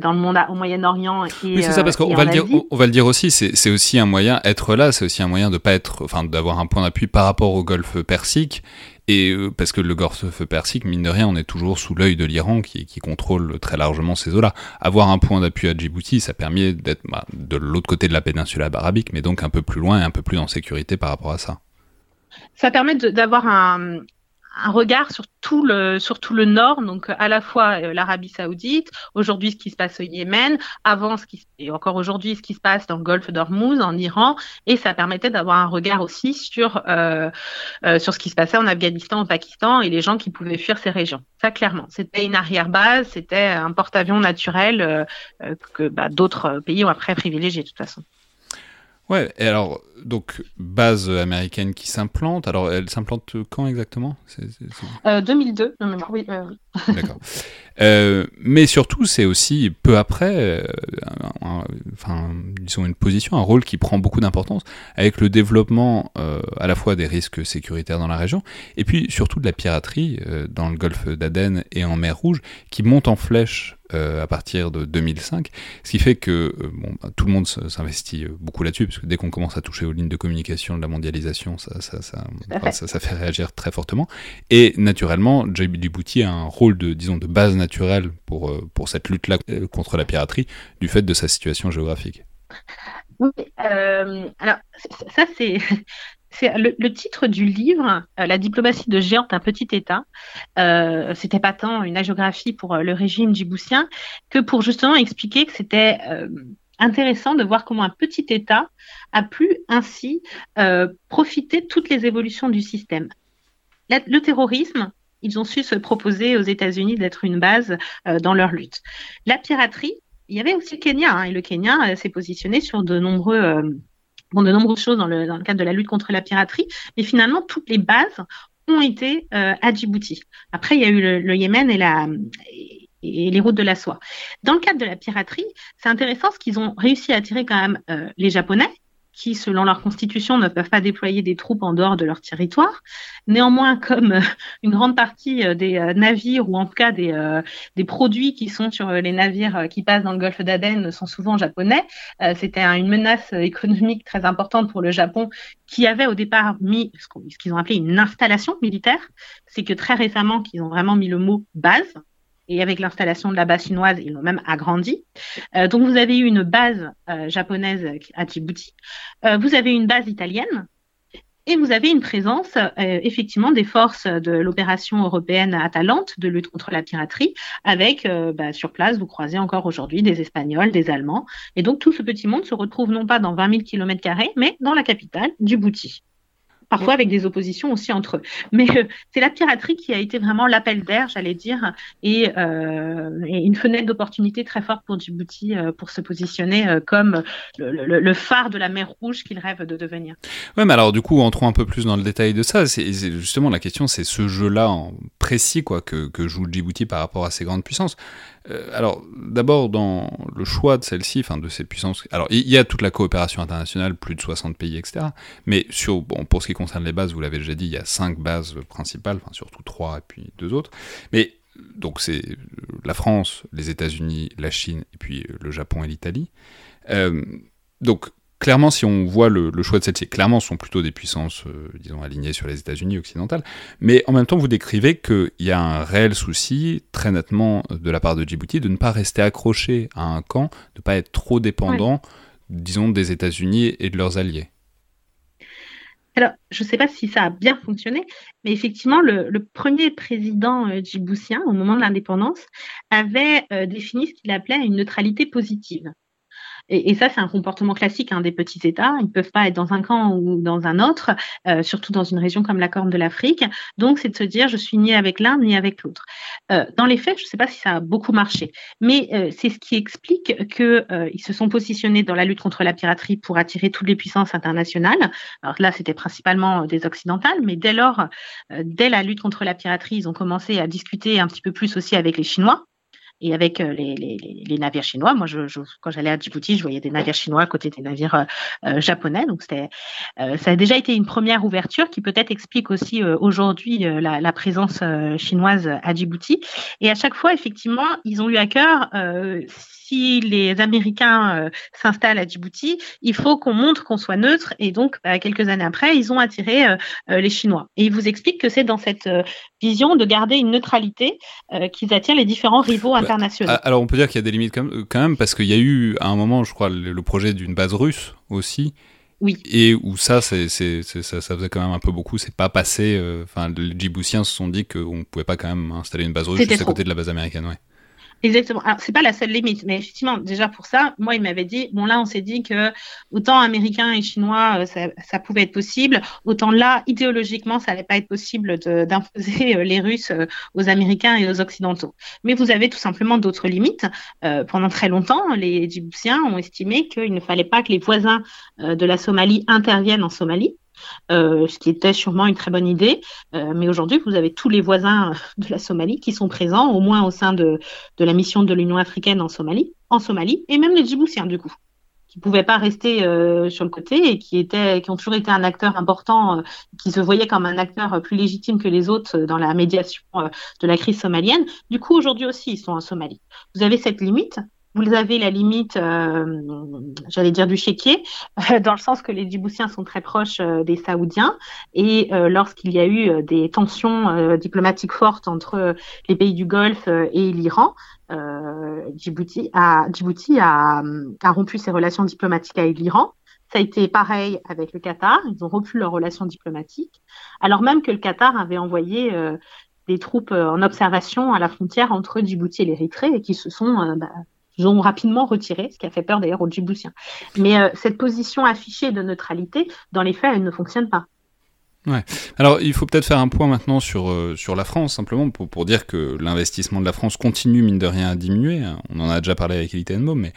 dans le monde, au Moyen-Orient et en Asie. Oui, c'est ça, parce qu'on va le dire aussi, c'est aussi un moyen, être là, c'est aussi un moyen de pas être, d'avoir un point d'appui par rapport au golfe Persique, et parce que le golfe Persique, mine de rien, on est toujours sous l'œil de l'Iran qui contrôle très largement ces eaux-là. Avoir un point d'appui à Djibouti, ça permet d'être de l'autre côté de la péninsule arabique, mais donc un peu plus loin et un peu plus en sécurité par rapport à ça. Ça permet d'avoir un regard sur tout le nord, donc à la fois l'Arabie Saoudite, aujourd'hui ce qui se passe au Yémen, et encore aujourd'hui ce qui se passe dans le golfe d'Ormuz, en Iran, et ça permettait d'avoir un regard aussi sur ce qui se passait en Afghanistan, au Pakistan, et les gens qui pouvaient fuir ces régions. Ça, clairement, c'était une arrière-base, c'était un porte-avions naturel que d'autres pays ont après privilégié de toute façon. Ouais, et alors, donc, base américaine qui s'implante. Alors, elle s'implante quand exactement ? 2002, non, mais oui. D'accord. Mais surtout, c'est aussi, peu après, disons une position, un rôle qui prend beaucoup d'importance, avec le développement à la fois des risques sécuritaires dans la région, et puis surtout de la piraterie dans le golfe d'Aden et en mer Rouge, qui monte en flèche à partir de 2005, ce qui fait que tout le monde s'investit beaucoup là-dessus, parce que dès qu'on commence à toucher aux lignes de communication de la mondialisation, ça fait réagir très fortement. Et naturellement, Djibouti a un rôle de base naturelle pour cette lutte-là contre la piraterie, du fait de sa situation géographique. Oui, alors ça c'est le titre du livre, La diplomatie de géant d'un petit État. C'était pas tant une hagiographie pour le régime djiboutien que pour justement expliquer que c'était intéressant de voir comment un petit État a pu ainsi profiter de toutes les évolutions du système. Le terrorisme, ils ont su se proposer aux États-Unis d'être une base dans leur lutte. La piraterie, il y avait aussi le Kenya, et le Kenya s'est positionné sur de nombreuses choses dans le cadre de la lutte contre la piraterie, mais finalement, toutes les bases ont été à Djibouti. Après, il y a eu le Yémen et les routes de la soie. Dans le cadre de la piraterie, c'est intéressant ce qu'ils ont réussi à attirer quand même les Japonais, qui, selon leur constitution, ne peuvent pas déployer des troupes en dehors de leur territoire. Néanmoins, comme une grande partie des navires, ou en tout cas des produits qui sont sur les navires qui passent dans le golfe d'Aden sont souvent japonais, c'était une menace économique très importante pour le Japon, qui avait au départ mis ce qu'ils ont appelé une installation militaire. C'est que très récemment, qu'ils ont vraiment mis le mot « base ». Et avec l'installation de la base chinoise, ils l'ont même agrandi. Donc, vous avez eu une base japonaise à Djibouti, vous avez une base italienne et vous avez une présence, effectivement, des forces de l'opération européenne Atalante de lutte contre la piraterie avec, sur place, vous croisez encore aujourd'hui des Espagnols, des Allemands. Et donc, tout ce petit monde se retrouve non pas dans 20 000 km², mais dans la capitale, Djibouti. Parfois avec des oppositions aussi entre eux. Mais c'est la piraterie qui a été vraiment l'appel d'air, j'allais dire, et une fenêtre d'opportunité très forte pour Djibouti pour se positionner comme le phare de la mer Rouge qu'il rêve de devenir. Oui, mais alors du coup, entrons un peu plus dans le détail de ça. C'est justement, la question, c'est ce jeu-là en précis que joue Djibouti par rapport à ses grandes puissances. Alors, d'abord, dans le choix de celle-ci, enfin de ces puissances... Alors, il y a toute la coopération internationale, plus de 60 pays, etc. Mais pour ce qui concerne les bases, vous l'avez déjà dit, il y a 5 bases principales, enfin surtout 3 et puis 2 autres. Mais donc, c'est la France, les États-Unis, la Chine, et puis le Japon et l'Italie. Donc, clairement, si on voit le choix de celle-ci, clairement, ce sont plutôt des puissances, disons, alignées sur les États-Unis occidentales. Mais en même temps, vous décrivez qu'il y a un réel souci, très nettement, de la part de Djibouti, de ne pas rester accroché à un camp, de ne pas être trop dépendant, disons, des États-Unis et de leurs alliés. Alors, je ne sais pas si ça a bien fonctionné, mais effectivement, le premier président djiboutien, au moment de l'indépendance, avait défini ce qu'il appelait une neutralité positive. Et ça, c'est un comportement classique des petits États. Ils ne peuvent pas être dans un camp ou dans un autre, surtout dans une région comme la Corne de l'Afrique. Donc, c'est de se dire, je suis ni avec l'un ni avec l'autre. Dans les faits, je ne sais pas si ça a beaucoup marché, mais c'est ce qui explique qu'ils se sont positionnés dans la lutte contre la piraterie pour attirer toutes les puissances internationales. Alors là, c'était principalement des occidentales, mais dès la lutte contre la piraterie, ils ont commencé à discuter un petit peu plus aussi avec les Chinois. Et avec les navires chinois, moi, quand j'allais à Djibouti, je voyais des navires chinois à côté des navires japonais. Donc, ça a déjà été une première ouverture qui peut-être explique aussi aujourd'hui la présence chinoise à Djibouti. Et à chaque fois, effectivement, ils ont eu à cœur, si les Américains s'installent à Djibouti, il faut qu'on montre qu'on soit neutre. Et donc, quelques années après, ils ont attiré les Chinois. Et ils vous expliquent que c'est dans cette vision de garder une neutralité qu'ils attirent les différents rivaux internationaux. Alors, on peut dire qu'il y a des limites quand même, parce qu'il y a eu, à un moment, je crois, le projet d'une base russe aussi. Oui. Et où ça, ça faisait quand même un peu beaucoup. C'est pas passé. Enfin, les Djiboutiens se sont dit qu'on ne pouvait pas quand même installer une base russe juste à côté de la base américaine, ouais. Exactement. Alors, c'est pas la seule limite, mais effectivement, déjà pour ça, moi, il m'avait dit, bon, là, on s'est dit que autant américains et chinois, ça pouvait être possible, autant là, idéologiquement, ça n'allait pas être possible d'imposer les Russes aux Américains et aux Occidentaux. Mais vous avez tout simplement d'autres limites. Pendant très longtemps, les Djiboutiens ont estimé qu'il ne fallait pas que les voisins de la Somalie interviennent en Somalie. Ce qui était sûrement une très bonne idée, mais aujourd'hui vous avez tous les voisins de la Somalie qui sont présents au moins au sein de la mission de l'Union africaine en Somalie, et même les Djiboutiens du coup, qui ne pouvaient pas rester sur le côté et qui ont toujours été un acteur important, qui se voyaient comme un acteur plus légitime que les autres dans la médiation de la crise somalienne. Du coup aujourd'hui aussi ils sont en Somalie. Vous avez cette limite. Vous avez la limite, j'allais dire du chéquier, dans le sens que les Djiboutiens sont très proches des Saoudiens. Et lorsqu'il y a eu des tensions diplomatiques fortes entre les pays du Golfe et l'Iran, Djibouti a rompu ses relations diplomatiques avec l'Iran. Ça a été pareil avec le Qatar. Ils ont rompu leurs relations diplomatiques, alors même que le Qatar avait envoyé des troupes en observation à la frontière entre Djibouti et l'Érythrée et qui se sont ont rapidement retiré, ce qui a fait peur d'ailleurs aux Djiboutiens. Mais cette position affichée de neutralité, dans les faits, elle ne fonctionne pas. Ouais. Alors, il faut peut-être faire un point maintenant sur la France, simplement, pour dire que l'investissement de la France continue, mine de rien, à diminuer. On en a déjà parlé avec Élie Tenenbaum, mais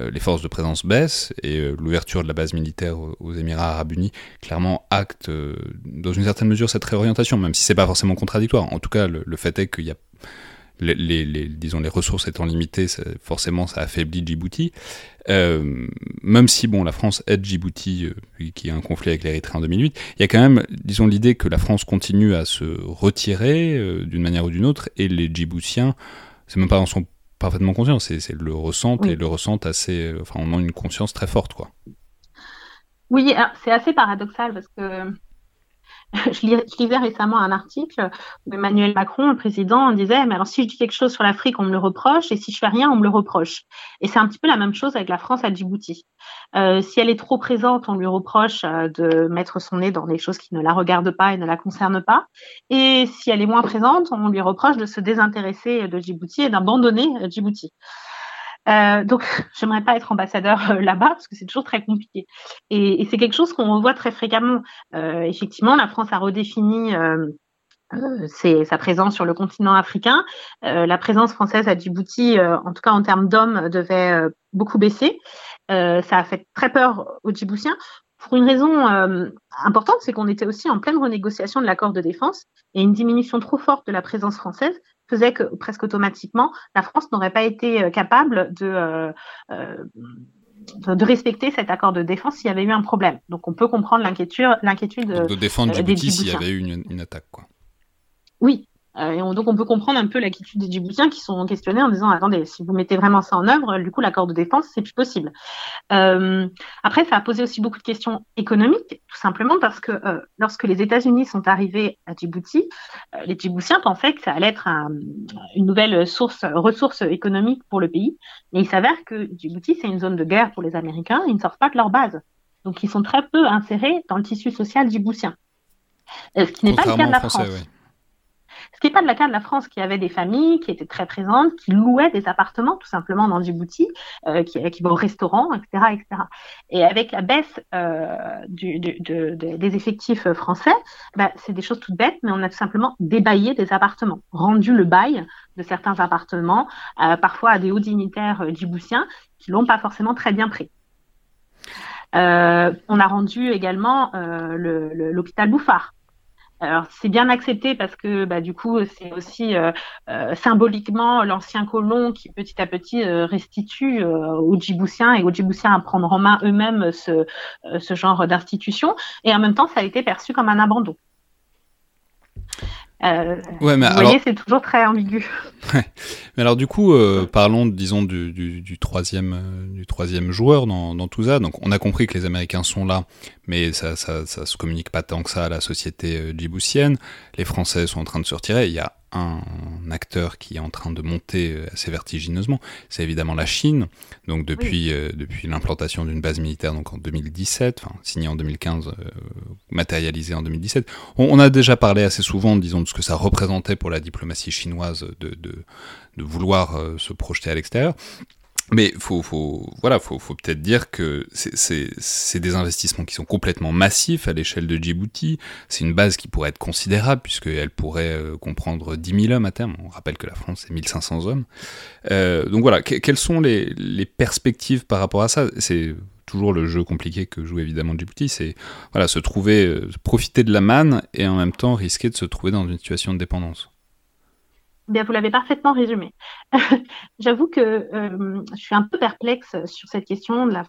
les forces de présence baissent et l'ouverture de la base militaire aux Émirats Arabes Unis clairement acte, dans une certaine mesure, cette réorientation, même si c'est pas forcément contradictoire. En tout cas, le fait est qu'il y a... Les ressources étant limitées, forcément ça affaiblit Djibouti, même si la France aide Djibouti, qui a un conflit avec l'Érythrée en 2008, il y a quand même, disons, l'idée que la France continue à se retirer d'une manière ou d'une autre, et les Djiboutiens, c'est même pas en sont parfaitement conscients, c'est le ressentent, oui. Et le ressentent assez, on a une conscience très forte, quoi. Oui, alors, c'est assez paradoxal parce que je lisais récemment un article où Emmanuel Macron, le président, disait « Mais alors si je dis quelque chose sur l'Afrique, on me le reproche, et si je fais rien, on me le reproche. » Et c'est un petit peu la même chose avec la France à Djibouti. Si elle est trop présente, on lui reproche de mettre son nez dans des choses qui ne la regardent pas et ne la concernent pas. Et si elle est moins présente, on lui reproche de se désintéresser de Djibouti et d'abandonner Djibouti. Donc, j'aimerais pas être ambassadeur là-bas parce que c'est toujours très compliqué. Et c'est quelque chose qu'on revoit très fréquemment. Effectivement, la France a redéfini sa présence sur le continent africain. La présence française à Djibouti, en tout cas en termes d'hommes, devait beaucoup baisser. Ça a fait très peur aux Djiboutiens. Pour une raison importante, c'est qu'on était aussi en pleine renégociation de l'accord de défense et une diminution trop forte de la présence française faisait que presque automatiquement, la France n'aurait pas été capable de respecter cet accord de défense s'il y avait eu un problème. Donc, on peut comprendre l'inquiétude de défendre Djibouti s'il y avait eu une attaque, quoi. Oui. Donc, on peut comprendre un peu l'inquiétude des Djiboutiens qui sont questionnés en disant « Attendez, si vous mettez vraiment ça en œuvre, du coup, l'accord de défense, c'est plus possible. » Après, ça a posé aussi beaucoup de questions économiques, tout simplement parce que lorsque les États-Unis sont arrivés à Djibouti, les Djiboutiens pensaient que ça allait être une nouvelle ressource économique pour le pays. Mais il s'avère que Djibouti, c'est une zone de guerre pour les Américains, ils ne sortent pas de leur base. Donc, ils sont très peu insérés dans le tissu social djiboutien. Ce qui n'est pas le cas de la France. Ouais. Ce qui n'est pas le cas de la France, qui avait des familles, qui étaient très présentes, qui louaient des appartements tout simplement dans Djibouti, qui vont au restaurant, etc., etc. Et avec la baisse des effectifs français, c'est des choses toutes bêtes, mais on a tout simplement débaillé des appartements, rendu le bail de certains appartements, parfois à des hauts dignitaires djiboutiens qui ne l'ont pas forcément très bien pris. On a rendu également l'hôpital Bouffard. Alors, c'est bien accepté parce que, du coup, c'est aussi symboliquement l'ancien colon qui, petit à petit, restitue aux Djiboutiens et aux Djiboutiens à prendre en main eux-mêmes ce genre d'institution. Et en même temps, ça a été perçu comme un abandon. Voyez, c'est toujours très ambigu. Ouais. Mais alors, du coup, parlons, disons, du troisième joueur dans tout ça. Donc, on a compris que les Américains sont là, mais ça se communique pas tant que ça à la société djiboutienne. Les Français sont en train de se retirer. Il y a un acteur qui est en train de monter assez vertigineusement, c'est évidemment la Chine. Donc depuis l'implantation d'une base militaire donc en 2017, signée en 2015, matérialisée en 2017, on a déjà parlé assez souvent, disons, de ce que ça représentait pour la diplomatie chinoise de vouloir se projeter à l'extérieur. Mais faut peut-être dire que c'est des investissements qui sont complètement massifs à l'échelle de Djibouti. C'est une base qui pourrait être considérable puisqu'elle pourrait comprendre 10 000 hommes à terme. On rappelle que la France, c'est 1500 hommes. Donc voilà, quelles sont les perspectives par rapport à ça? C'est toujours le jeu compliqué que joue évidemment Djibouti. C'est se trouver, profiter de la manne et en même temps risquer de se trouver dans une situation de dépendance. Bien, vous l'avez parfaitement résumé. J'avoue que je suis un peu perplexe sur cette question de la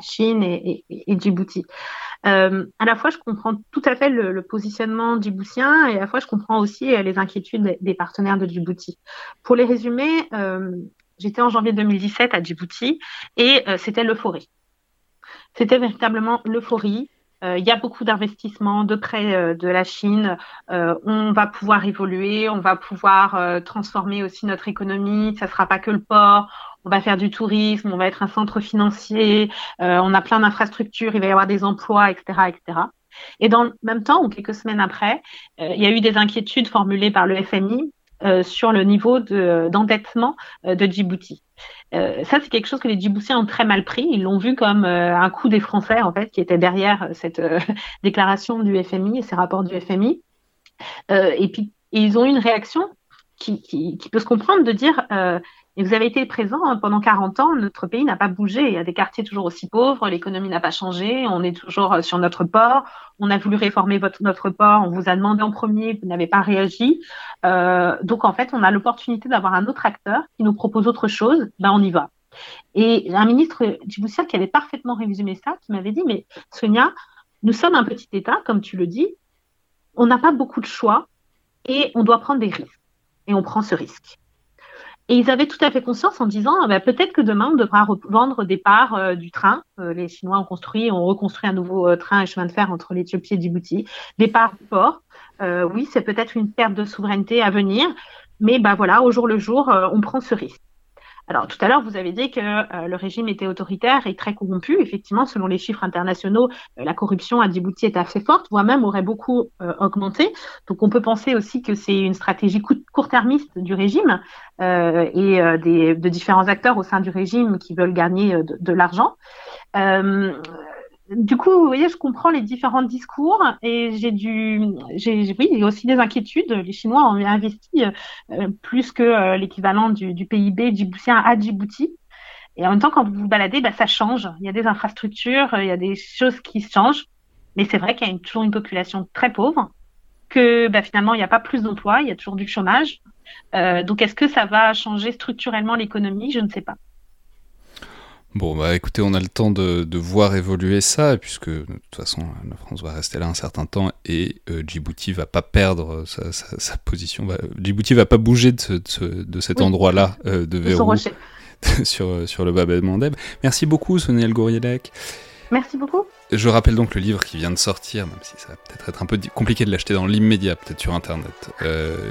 Chine et Djibouti. À la fois, je comprends tout à fait le positionnement djiboutien et à la fois, je comprends aussi les inquiétudes des partenaires de Djibouti. Pour les résumer, J'étais en janvier 2017 à Djibouti et c'était l'euphorie. C'était véritablement l'euphorie. Il y a beaucoup d'investissements de près de la Chine. On va pouvoir évoluer, on va pouvoir transformer aussi notre économie. Ça ne sera pas que le port. On va faire du tourisme, on va être un centre financier. On a plein d'infrastructures, il va y avoir des emplois, etc., etc. Et dans le même temps, ou quelques semaines après, il y a eu des inquiétudes formulées par le FMI sur le niveau d'endettement de Djibouti. Ça, c'est quelque chose que les Djiboutiens ont très mal pris. Ils l'ont vu comme un coup des Français, en fait, qui étaient derrière cette déclaration du FMI et ces rapports du FMI. Et ils ont eu une réaction qui peut se comprendre de dire « Vous avez été présent pendant 40 ans, notre pays n'a pas bougé. Il y a des quartiers toujours aussi pauvres, l'économie n'a pas changé, on est toujours sur notre port, on a voulu réformer notre port, on vous a demandé en premier, vous n'avez pas réagi. Donc, en fait, on a l'opportunité d'avoir un autre acteur qui nous propose autre chose, ben on y va. » Et un ministre djiboutien qui avait parfaitement résumé ça, qui m'avait dit « Mais Sonia, nous sommes un petit État, comme tu le dis, on n'a pas beaucoup de choix et on doit prendre des risques. Et on prend ce risque. » Et ils avaient tout à fait conscience en disant peut-être que demain, on devra revendre des parts du train. Les Chinois ont reconstruit un nouveau train et chemin de fer entre l'Éthiopie et Djibouti. Des parts du port. Oui, c'est peut-être une perte de souveraineté à venir. Mais voilà, au jour le jour, on prend ce risque. Alors, tout à l'heure, vous avez dit que le régime était autoritaire et très corrompu. Effectivement, selon les chiffres internationaux, la corruption à Djibouti est assez forte, voire même aurait beaucoup augmenté. Donc, on peut penser aussi que c'est une stratégie court-termiste du régime de différents acteurs au sein du régime qui veulent gagner de l'argent. Du coup, vous voyez, je comprends les différents discours et il y a aussi des inquiétudes. Les Chinois ont investi plus que l'équivalent du PIB djiboutien à Djibouti. Et en même temps, quand vous vous baladez, ça change. Il y a des infrastructures, il y a des choses qui changent. Mais c'est vrai qu'il y a toujours une population très pauvre, que finalement, il n'y a pas plus d'emplois, il y a toujours du chômage. Donc, est-ce que ça va changer structurellement l'économie ? Je ne sais pas. Bon, écoutez, on a le temps de voir évoluer ça, puisque de toute façon, la France va rester là un certain temps et Djibouti va pas perdre sa position. Djibouti va pas bouger de cet endroit-là de verrou sur le Bab-el-Mandeb. Merci beaucoup, Sonia Le Gouriellec. Merci beaucoup. Je rappelle donc le livre qui vient de sortir, même si ça va peut-être être un peu compliqué de l'acheter dans l'immédiat, peut-être sur Internet.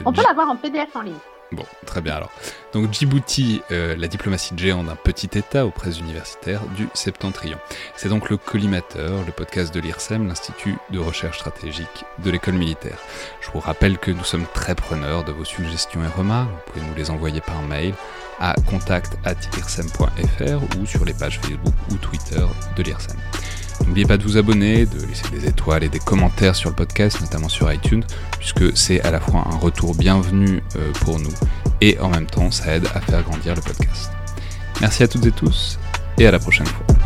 On peut l'avoir en PDF en ligne. Bon, très bien alors. Donc Djibouti, la diplomatie géante d'un petit État aux presses universitaires du Septentrion. C'est donc Le Collimateur, le podcast de l'IRSEM, l'Institut de recherche stratégique de l'école militaire. Je vous rappelle que nous sommes très preneurs de vos suggestions et remarques. Vous pouvez nous les envoyer par mail à contact@irsem.fr ou sur les pages Facebook ou Twitter de l'IRSEM. N'oubliez pas de vous abonner, de laisser des étoiles et des commentaires sur le podcast, notamment sur iTunes, puisque c'est à la fois un retour bienvenu pour nous et en même temps ça aide à faire grandir le podcast. Merci à toutes et tous et à la prochaine fois.